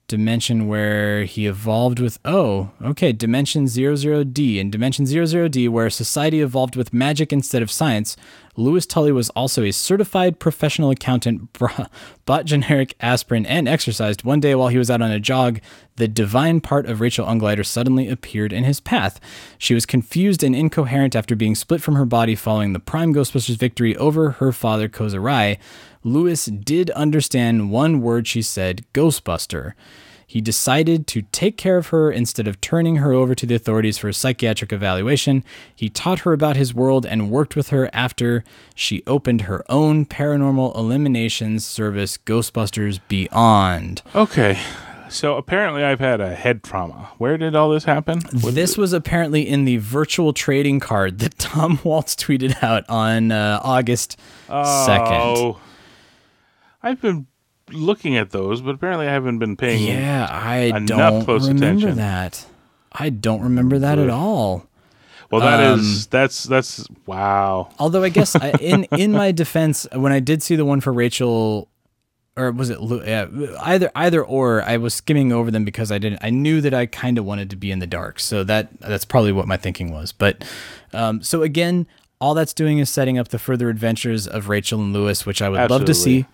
Dimension where he evolved with oh okay dimension zero zero D and dimension zero zero D where society evolved with magic instead of science. Lewis Tully was also a certified professional accountant, bra- bought generic aspirin and exercised. One day while he was out on a jog, the divine part of Rachel Ungleider suddenly appeared in his path. She was confused and incoherent after being split from her body following the Prime Ghostbusters victory over her father Kozurai. Lewis did understand one word she said, Ghostbuster. He decided to take care of her instead of turning her over to the authorities for a psychiatric evaluation. He taught her about his world and worked with her after she opened her own paranormal elimination service, Ghostbusters Beyond. Okay, so apparently I've had a head trauma. Where did all this happen? What this was apparently in the virtual trading card that Tom Waltz tweeted out on uh, August second. Oh, I've been looking at those, but apparently I haven't been paying yeah, I enough don't close remember attention. That. I don't remember that at all. Well, that um, is that's that's wow. Although I guess I, in in my defense, when I did see the one for Rachel, or was it yeah, either either or, I was skimming over them because I didn't. I knew that I kind of wanted to be in the dark, so that that's probably what my thinking was. But um, so again, all that's doing is setting up the further adventures of Rachel and Lewis, which I would Absolutely. love to see.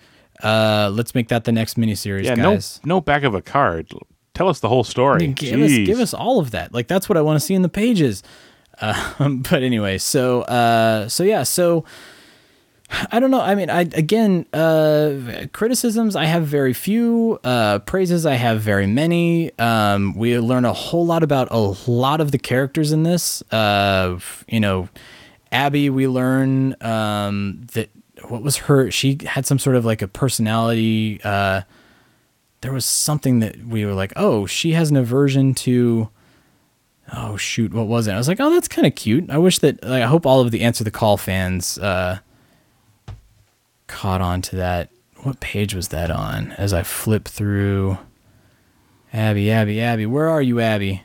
Uh, let's make that the next miniseries, yeah, guys. No, no back of a card. Tell us the whole story. Give us, give us all of that. Like, that's what I want to see in the pages. Uh, but anyway, so, uh, so yeah, so I don't know. I mean, I, again, uh, criticisms, I have very few, uh, praises. I have very many. Um, we learn a whole lot about a lot of the characters in this, uh, you know, Abby, we learn, um, that, what was her, she had some sort of like a personality, uh, there was something that we were like, oh, she has an aversion to, oh shoot, what was it? I was like, oh, that's kind of cute. I wish that, like, I hope all of the Answer the Call fans uh, caught on to that. What page was that on? As I flip through, Abby, Abby, Abby, where are you, Abby?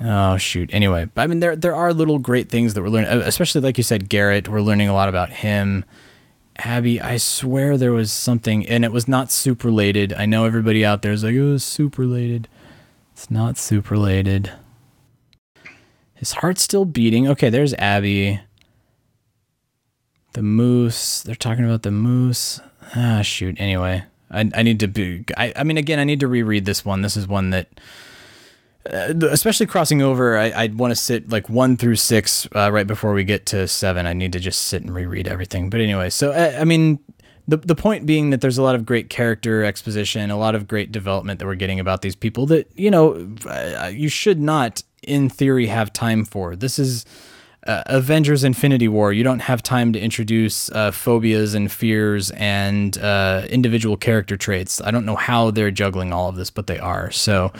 Oh shoot. Anyway, but I mean, there there are little great things that we're learning, especially like you said, Garrett. We're learning a lot about him. Abby, I swear there was something, and it was not soup related. I know everybody out there is like, it was soup related. It's not soup related. His heart's still beating. Okay, there's Abby. The moose. They're talking about the moose. Ah, shoot. Anyway, I I need to be. I I mean, again, I need to reread this one. This is one that. Uh, especially Crossing Over, I, I'd want to sit like one through six uh, right before we get to seven. I need to just sit and reread everything. But anyway, so I, I mean, the the point being that there's a lot of great character exposition, a lot of great development that we're getting about these people that, you know, uh, you should not, in theory, have time for. This is uh, Avengers Infinity War. You don't have time to introduce uh, phobias and fears and uh, individual character traits. I don't know how they're juggling all of this, but they are. So...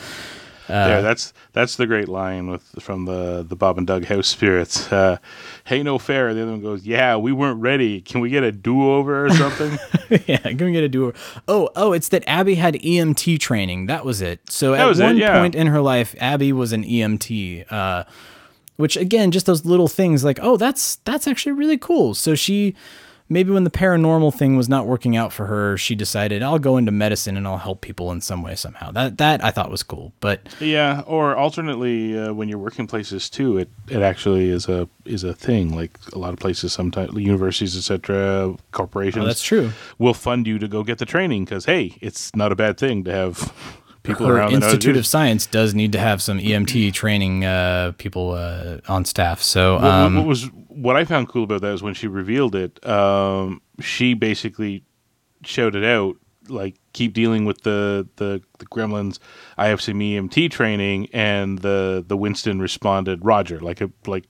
Uh, there, that's that's the great line with from the the Bob and Doug House Spirits. Uh, hey, no fair. The other one goes, yeah, we weren't ready. Can we get a do-over or something? Yeah, can we get a do-over? Oh, oh, it's that Abby had E M T training. That was it. So that at one it, yeah. point in her life, Abby was an E M T, uh, which, again, just those little things like, oh, that's that's actually really cool. So she, maybe when the paranormal thing was not working out for her, she decided, I'll go into medicine and I'll help people in some way somehow. That that I thought was cool. But yeah, or alternately, uh, when you're working places too, it, it actually is a is a thing. Like a lot of places, sometimes universities, et cetera, corporations. Oh, that's true. Will fund you to go get the training because hey, it's not a bad thing to have people her around. Institute of Science does need to have some E M T training uh, people uh, on staff. So um, what, what was. What I found cool about that is when she revealed it, um, she basically shouted out, like, keep dealing with the, the, the gremlins. I have some E M T training. And the, the Winston responded, Roger, like, a, like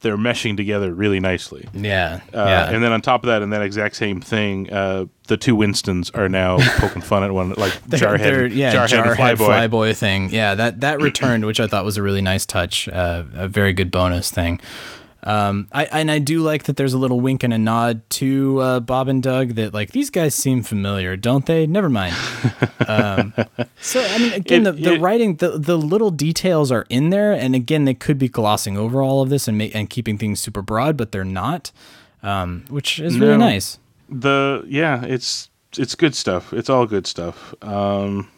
they're meshing together really nicely. Yeah, uh, yeah. And then on top of that, in that exact same thing, uh, the two Winstons are now poking fun at one, like they're, Jarhead, they're, yeah, Jarhead, Jarhead and Flyboy. Flyboy thing. Yeah, that, that returned, which I thought was a really nice touch. Uh, a very good bonus thing. Um, I, and I do like that there's a little wink and a nod to, uh, Bob and Doug that like, these guys seem familiar, don't they? Never mind. Um, so, I mean, again, it, the, the it, writing, the, the little details are in there. And again, they could be glossing over all of this and ma- and keeping things super broad, but they're not, um, which is really no, nice. The, yeah, it's, it's good stuff. It's all good stuff. Um,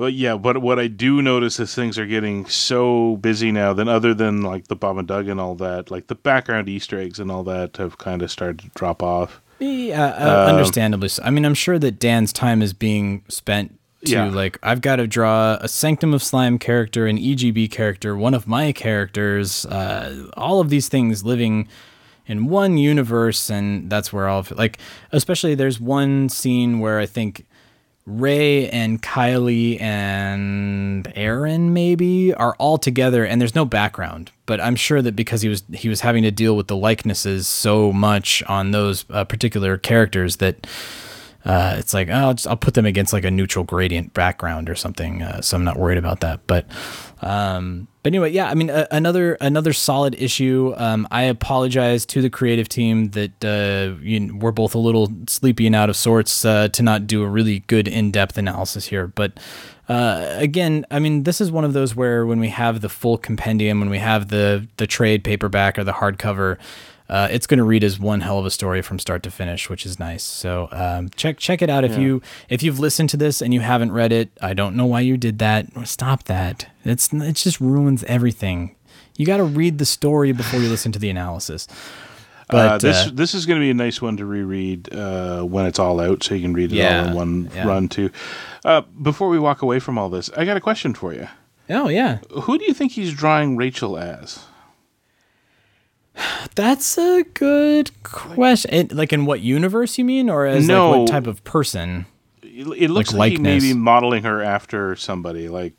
But yeah, but what I do notice is things are getting so busy now. Then, other than like the Bob and Doug and all that, like the background Easter eggs and all that have kind of started to drop off. Yeah, uh, um, understandably so. I mean, I'm sure that Dan's time is being spent to yeah. like I've got to draw a Sanctum of Slime character, an E G B character, one of my characters, uh, all of these things living in one universe, and that's where all of, like especially there's one scene where I think Ray and Kylie and Aaron maybe are all together and there's no background, but I'm sure that because he was, he was having to deal with the likenesses so much on those uh, particular characters that uh, it's like, oh, I'll, just, I'll put them against like a neutral gradient background or something. Uh, so I'm not worried about that, but, um, but anyway, yeah, I mean, uh, another, another solid issue. Um, I apologize to the creative team that, uh, you know, we're both a little sleepy and out of sorts, uh, to not do a really good in-depth analysis here. But, uh, again, I mean, this is one of those where when we have the full compendium, when we have the, the trade paperback or the hardcover, Uh, it's going to read as one hell of a story from start to finish, which is nice. So um, check check it out if yeah. you if you've listened to this and you haven't read it. I don't know why you did that. Stop that. It's it just ruins everything. You got to read the story before you listen to the analysis. But, uh, this uh, this is going to be a nice one to reread uh, when it's all out, so you can read it yeah, all in one yeah. run too. Uh, before we walk away from all this, I got a question for you. Oh yeah, who do you think he's drawing Rachel as? That's a good question. It, like in what universe you mean, or as no, like what type of person? It looks like, like he may be modeling her after somebody, like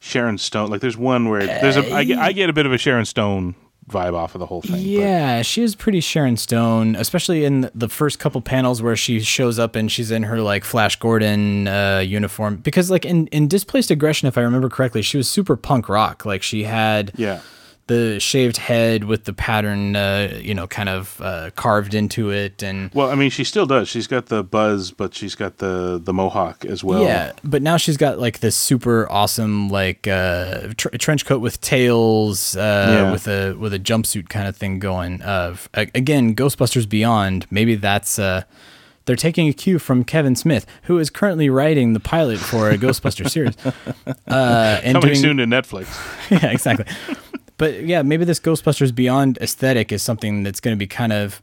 Sharon Stone. Like there's one where there's a. I, I get a bit of a Sharon Stone vibe off of the whole thing. Yeah, but she is pretty Sharon Stone, especially in the first couple panels where she shows up and she's in her like Flash Gordon uh, uniform. Because like in, in Displaced Aggression, if I remember correctly, she was super punk rock. Like she had yeah. the shaved head with the pattern, uh, you know, kind of uh, carved into it. And well, I mean, she still does. She's got the buzz, but she's got the, the mohawk as well. Yeah, but now she's got like this super awesome like uh, tr- trench coat with tails, uh, yeah. with a with a jumpsuit kind of thing going. Uh, again, Ghostbusters Beyond. Maybe that's uh, they're taking a cue from Kevin Smith, who is currently writing the pilot for a Ghostbusters series. Uh, and coming doing, soon to Netflix. Yeah, exactly. But yeah, maybe this Ghostbusters Beyond aesthetic is something that's going to be kind of,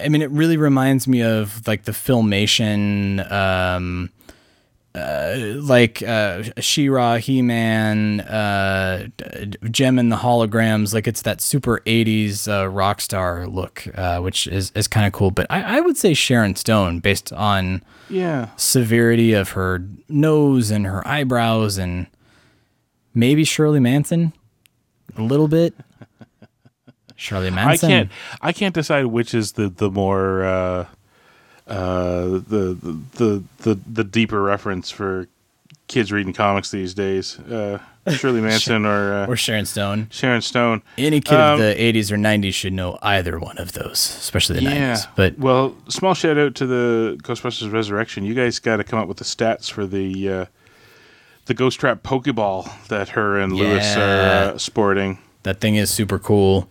I mean, it really reminds me of like the Filmation, um, uh, like uh, She-Ra, He-Man, uh, Gem and the Holograms. Like it's that super eighties uh, rock star look, uh, which is, is kind of cool. But I, I would say Sharon Stone based on yeah. severity of her nose and her eyebrows and maybe Shirley Manson. A little bit, Shirley Manson. I can't. I can't decide which is the the more uh, uh, the, the the the the deeper reference for kids reading comics these days. Uh, Shirley Manson or uh, or Sharon Stone. Sharon Stone. Any kid um, of the eighties or nineties should know either one of those, especially the yeah. nineties. But well, small shout out to the Ghostbusters Resurrection. You guys got to come up with the stats for the. Uh, The Ghost Trap Pokeball that her and yeah. Lewis are uh, sporting. That thing is super cool.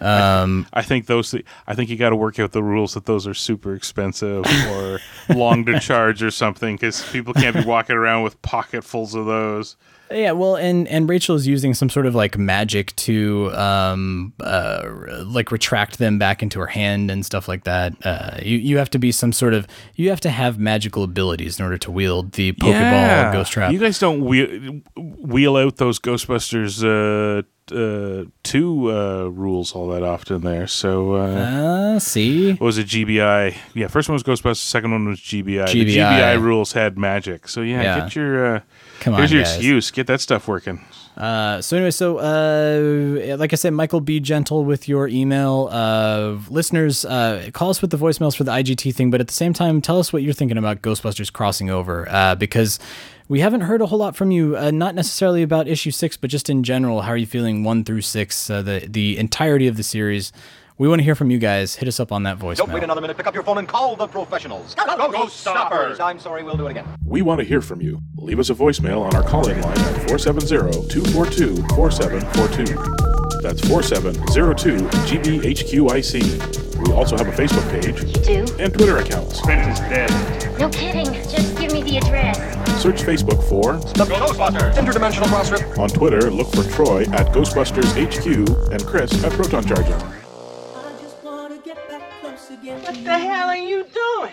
Um, I, th- I think those. Th- I think you got to work out the rules that those are super expensive or long to charge or something because people can't be walking around with pocketfuls of those. Yeah, well, and and Rachel is using some sort of like magic to um uh like retract them back into her hand and stuff like that. Uh, you you have to be some sort of you have to have magical abilities in order to wield the Pokeball yeah. Ghost Trap. You guys don't wheel, wheel out those Ghostbusters uh, uh two uh, rules all that often there. So uh, uh see, what was it G B I? Yeah, first one was Ghostbusters, second one was G B I. G B I. The G B I rules had magic, so yeah, yeah. get your. Uh, Come on, Here's your guys. excuse. Get that stuff working. Uh, so anyway, so uh, like I said, Michael, be gentle with your email. Uh, listeners, uh, call us with the voicemails for the I G T thing, but at the same time, tell us what you're thinking about Ghostbusters Crossing Over, uh, because we haven't heard a whole lot from you, uh, not necessarily about issue six, but just in general. How are you feeling one through six, uh, the, the entirety of the series? We want to hear from you guys. Hit us up on that voicemail. Don't wait another minute. Pick up your phone and call the professionals. Go, go, go, go stoppers. stoppers. I'm sorry, we'll do it again. We want to hear from you. Leave us a voicemail on our calling line at four seven zero, two four two, four seven four two. That's four seven zero two G B H Q I C. We also have a Facebook page. You do? And Twitter accounts. Spence is dead. No kidding. Just give me the address. Search Facebook for The Ghostbusters Interdimensional Cross-Rip. On Twitter, look for Troy at GhostbustersHQ and Chris at Proton Charger. What the hell are you doing?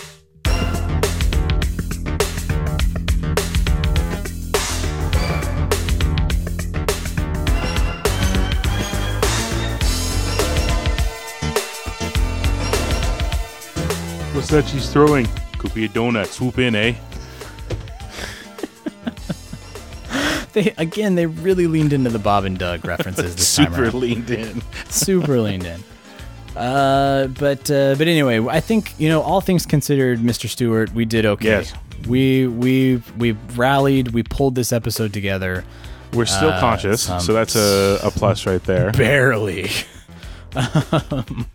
What's that she's throwing? Could be a donut. Swoop in, eh? they Again, they really leaned into the Bob and Doug references this time around. Super leaned in. Super leaned in. Uh, but uh, but anyway, I think, you know, all things considered, Mister Stewart, we did okay. Yes. We, we, we rallied. We pulled this episode together. We're still uh, conscious, um, so that's a, a plus right there. Barely. um...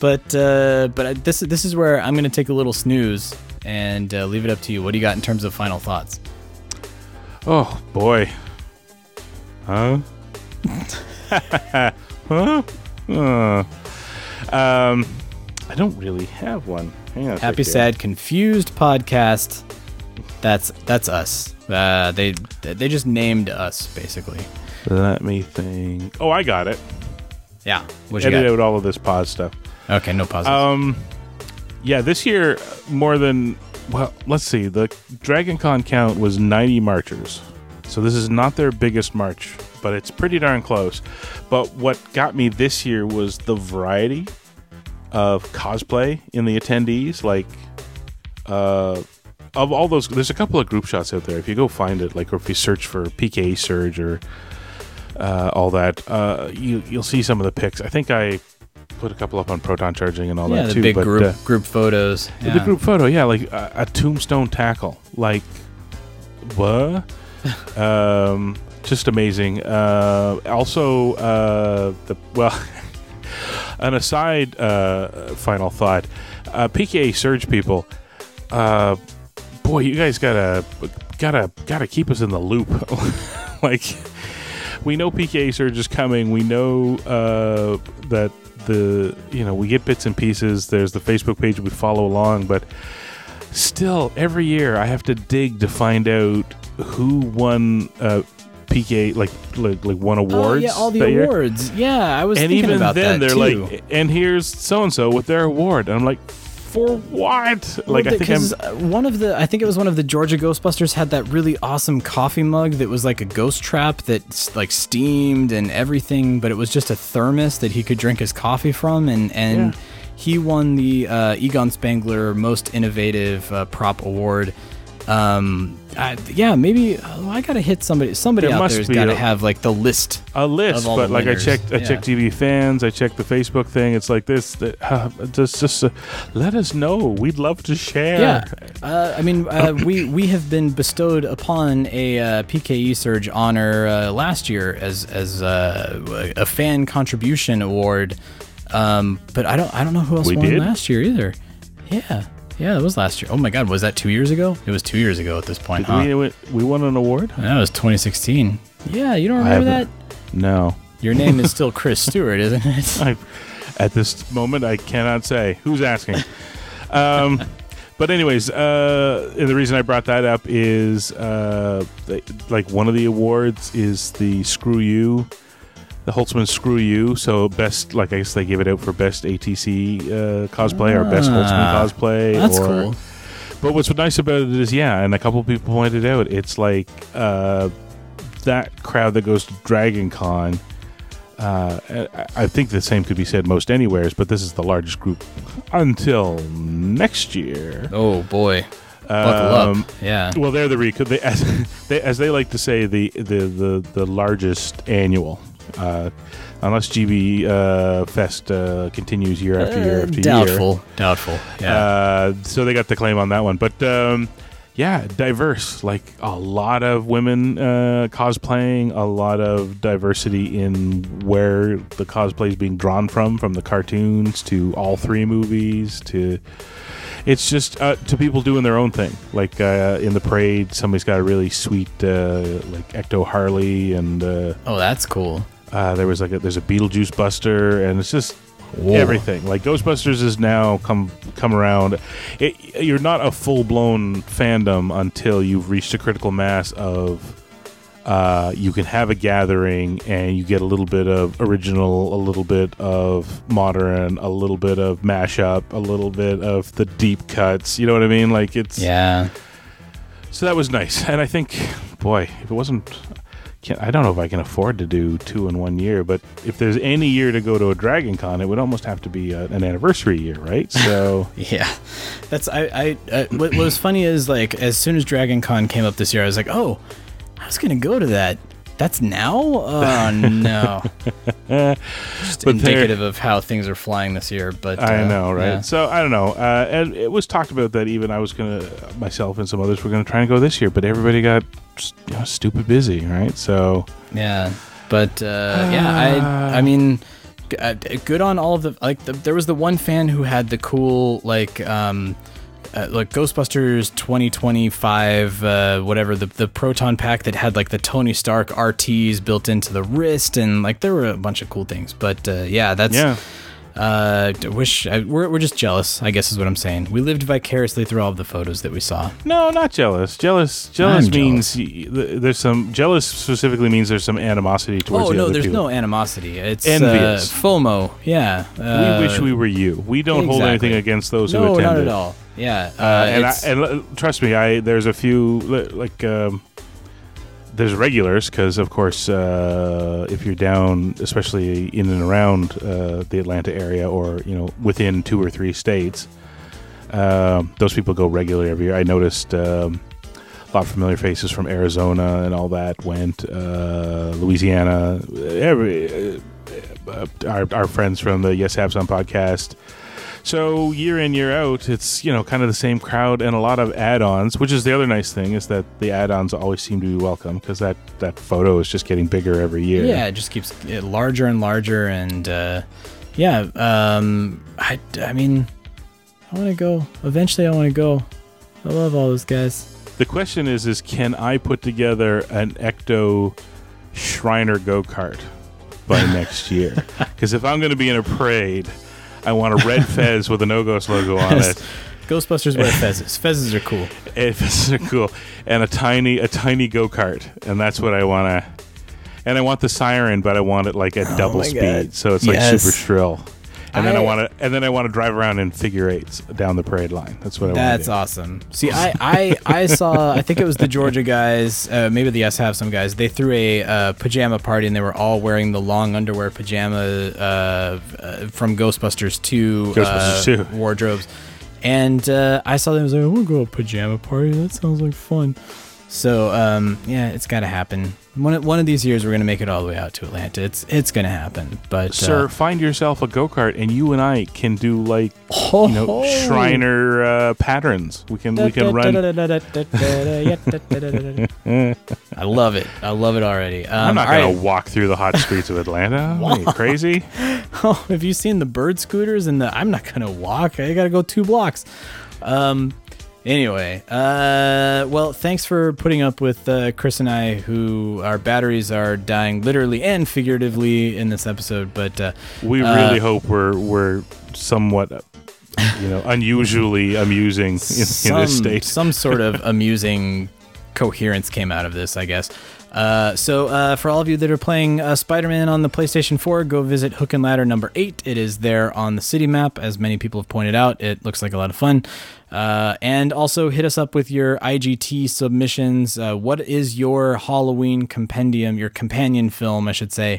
But uh, but this this is where I'm going to take a little snooze and uh, leave it up to you. What do you got in terms of final thoughts? Oh, boy. Huh? huh? Uh. Um, I don't really have one. Hang on Happy, Sad, Confused podcast. That's that's us. Uh, they they just named us, basically. Let me think. Oh, I got it. Yeah. What'd you Edit out all of this pause stuff. Okay, no pauses. Um, yeah, this year, more than, well, let's see. The Dragon Con count was ninety marchers. So this is not their biggest march but it's pretty darn close. But what got me this year was the variety of cosplay in the attendees. Like, uh, of all those, there's a couple of group shots out there. If you go find it, like, or if you search for P K A Surge or uh, all that, uh, you, you'll see some of the pics. I think I put a couple up on Proton Charging and all yeah, that the too. Big but, group, uh, group photos. Yeah. The group photo, yeah, like a, a Tombstone Tackle. Like, what? um, just amazing. Uh, also, uh, the well, an aside uh, final thought. Uh, P K A Surge people, uh, boy, you guys gotta gotta gotta keep us in the loop. Like, we know P K A Surge is coming. We know uh, that the you know we get bits and pieces. There's the Facebook page we follow along, but still, every year I have to dig to find out who won uh, P K A, like, like like won awards. Oh, yeah, all the awards. Year. Yeah, I was and thinking about that, and even then, they're too. Like, and here's so-and-so with their award. And I'm like, for what? Well, like, I think I'm... One of the, I think it was one of the Georgia Ghostbusters had that really awesome coffee mug that was like a ghost trap that's like steamed and everything, but it was just a thermos that he could drink his coffee from, and... and yeah. He won the uh, Egon Spengler Most Innovative uh, Prop Award. Um, I, yeah, maybe oh, I gotta hit somebody. Somebody there out there's gotta a, have like the list. A list, of all but the like winners. I checked, I yeah. checked T V Fans. I checked the Facebook thing. It's like this. That, uh, just, just uh, let us know. We'd love to share. Yeah, uh, I mean, uh, we we have been bestowed upon a uh, P K E Surge honor uh, last year as as uh, a fan contribution award. Um, but I don't, I don't know who else we won did? last year either. Yeah, yeah, it was last year. Oh my God, was that two years ago? It was two years ago at this point. Huh? We, we won an award. That was twenty sixteen. Yeah, you don't remember that? No. Your name is still Chris Stewart, isn't it? I, at this moment, I cannot say. Who's asking? um, but anyways, uh, and the reason I brought that up is, uh, like one of the awards is the Screw You. The Holtzman Screw You, so best, like I guess they give it out for best A T C uh, cosplay ah, or best Holtzman cosplay. That's or, cool. But what's nice about it is, yeah, and a couple people pointed out, it's like uh, that crowd that goes to Dragon Con. Uh, I think the same could be said most anywheres, but this is the largest group until next year. Oh boy. Buckle um, up. Yeah. Well, they're the rec- they, as, they, as they like to say, the the the, the largest annual. Uh, unless G B uh, Fest uh, continues year after year after uh, doubtful. year. Doubtful. Doubtful. Yeah. Uh, so they got the claim on that one. But um, yeah, diverse. Like a lot of women uh, cosplaying, a lot of diversity in where the cosplay is being drawn from, from the cartoons to all three movies to. It's just uh, to people doing their own thing. Like uh, in the parade, somebody's got a really sweet uh, like Ecto Harley and. Uh, oh, that's cool. Uh, there was like a, there's a Beetlejuice Buster, and it's just Whoa. everything. Like Ghostbusters is now come come around. It, you're not a full blown fandom until you've reached a critical mass of. Uh, you can have a gathering, and you get a little bit of original, a little bit of modern, a little bit of mashup, a little bit of the deep cuts. You know what I mean? Like it's yeah. So that was nice, and I think, boy, if it wasn't. I don't know if I can afford to do two in one year, but if there's any year to go to a Dragon Con, it would almost have to be a, an anniversary year, right? So yeah, that's I. I, I what was funny is like as soon as Dragon Con came up this year, I was like, oh, I was gonna go to that. That's now? Oh no! Just but indicative of how things are flying this year. But I uh, know, right? Yeah. So I don't know. Uh, and it was talked about that even I was gonna myself and some others were gonna try and go this year, but everybody got. You know, stupid busy, right? So yeah, but uh, uh, yeah, I I mean, good on all of the like. The, there was the one fan who had the cool like um uh, like Ghostbusters twenty twenty-five uh, whatever the the proton pack that had like the Tony Stark R Ts built into the wrist and like there were a bunch of cool things. But uh, yeah, that's yeah. Uh, I wish I, we're we're just jealous, I guess is what I'm saying. We lived vicariously through all of the photos that we saw. No, not jealous. Jealous, jealous I'm means jealous. Y- there's some jealous specifically means there's some animosity towards. Oh the no, other there's people. No animosity. It's envious, uh, FOMO. Yeah, uh, we wish we were you. We don't exactly. hold anything against those no, who attended. No, not at all. Yeah, uh, uh, and, I, and trust me, I there's a few like. Um, there's regulars, because, of course, uh, if you're down, especially in and around uh, the Atlanta area, or, you know, within two or three states, uh, those people go regularly every year. I noticed um, a lot of familiar faces from Arizona and all that went, uh, Louisiana, every, uh, our, our friends from the Yes Have Some podcast. So year in, year out, it's, you know, kind of the same crowd and a lot of add-ons, which is the other nice thing, is that the add-ons always seem to be welcome, because that, that photo is just getting bigger every year. Yeah, it just keeps it larger and larger. And uh, yeah, um, I, I mean, I want to go. Eventually I want to go. I love all those guys. The question is, is can I put together an Ecto Shriner go-kart by next year? Because if I'm going to be in a parade, I want a red fez with a No Ghost logo on it. Ghostbusters wear fezzes. Fezzes are cool. Fezzes are cool, and a tiny, a tiny go kart, and that's what I want to. And I want the siren, but I want it like at oh double speed, God. So it's like yes. super shrill. And I, then I want to, and then I want to drive around in figure eights down the parade line. That's what I want. That's awesome. See, I, I, I saw. I think it was the Georgia guys, uh, maybe the Yes Have Some guys. They threw a uh, pajama party, and they were all wearing the long underwear pajama uh, uh, from Ghostbusters two, Ghostbusters uh, two wardrobes. And uh, I saw them. I was like, I want to go to a pajama party. That sounds like fun. So um, yeah, it's got to happen. One one of these years, we're going to make it all the way out to Atlanta. It's it's going to happen. But sir, uh, find yourself a go kart, and you and I can do like oh, you know Shriner uh, patterns. We can da, we can da, run. Da, da, da, da, da, da. I love it. I love it already. Um, I'm not going right. to walk through the hot streets of Atlanta. Are you crazy? Oh, have you seen the bird scooters? And the I'm not going to walk. I got to go two blocks. Um. Anyway, uh, well, thanks for putting up with uh, Chris and I, who our batteries are dying literally and figuratively in this episode. But uh, we really uh, hope we're we're somewhat, you know, unusually amusing in, some, in this state. Some sort of amusing coherence came out of this, I guess. Uh, so uh, for all of you that are playing uh, Spider-Man on the PlayStation four, go visit Hook and Ladder number eight. It is there on the city map, as many people have pointed out. It looks like a lot of fun. Uh, and also hit us up with your I G T submissions. Uh, what is your Halloween compendium, your companion film, I should say?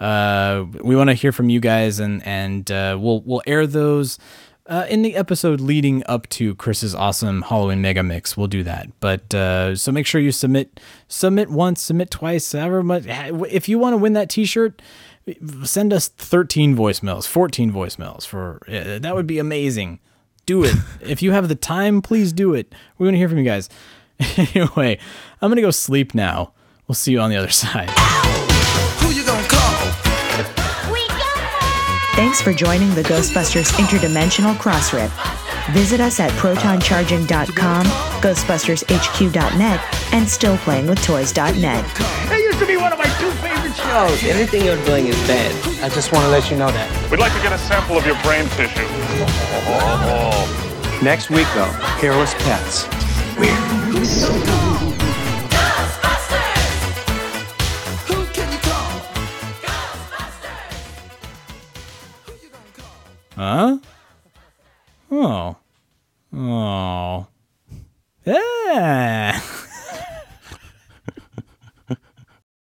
Uh, we want to hear from you guys, and and uh, we'll we'll air those uh, in the episode leading up to Chris's awesome Halloween mega mix. We'll do that. But uh, so make sure you submit submit once, submit twice, however much. If you want to win that T-shirt, send us thirteen voicemails, fourteen voicemails for uh, that would be amazing. Do it. If you have the time, please do it. We want to hear from you guys. Anyway, I'm going to go sleep now. We'll see you on the other side. Who you gonna call? We got. Thanks for joining the Ghostbusters Interdimensional Crossrip. Visit us at proton charging dot com, Ghostbusters H Q dot net, and still playing with toys dot net. That used to be one of my two favorite shows. Anything you're doing is bad. I just want to let you know that. We'd like to get a sample of your brain tissue. Oh. Next week, though, Hairless Pets. Weird. Who's so cool? Ghostbusters! Who can you call? Ghostbusters! Who you gonna call? Huh? Oh. Oh. Yeah.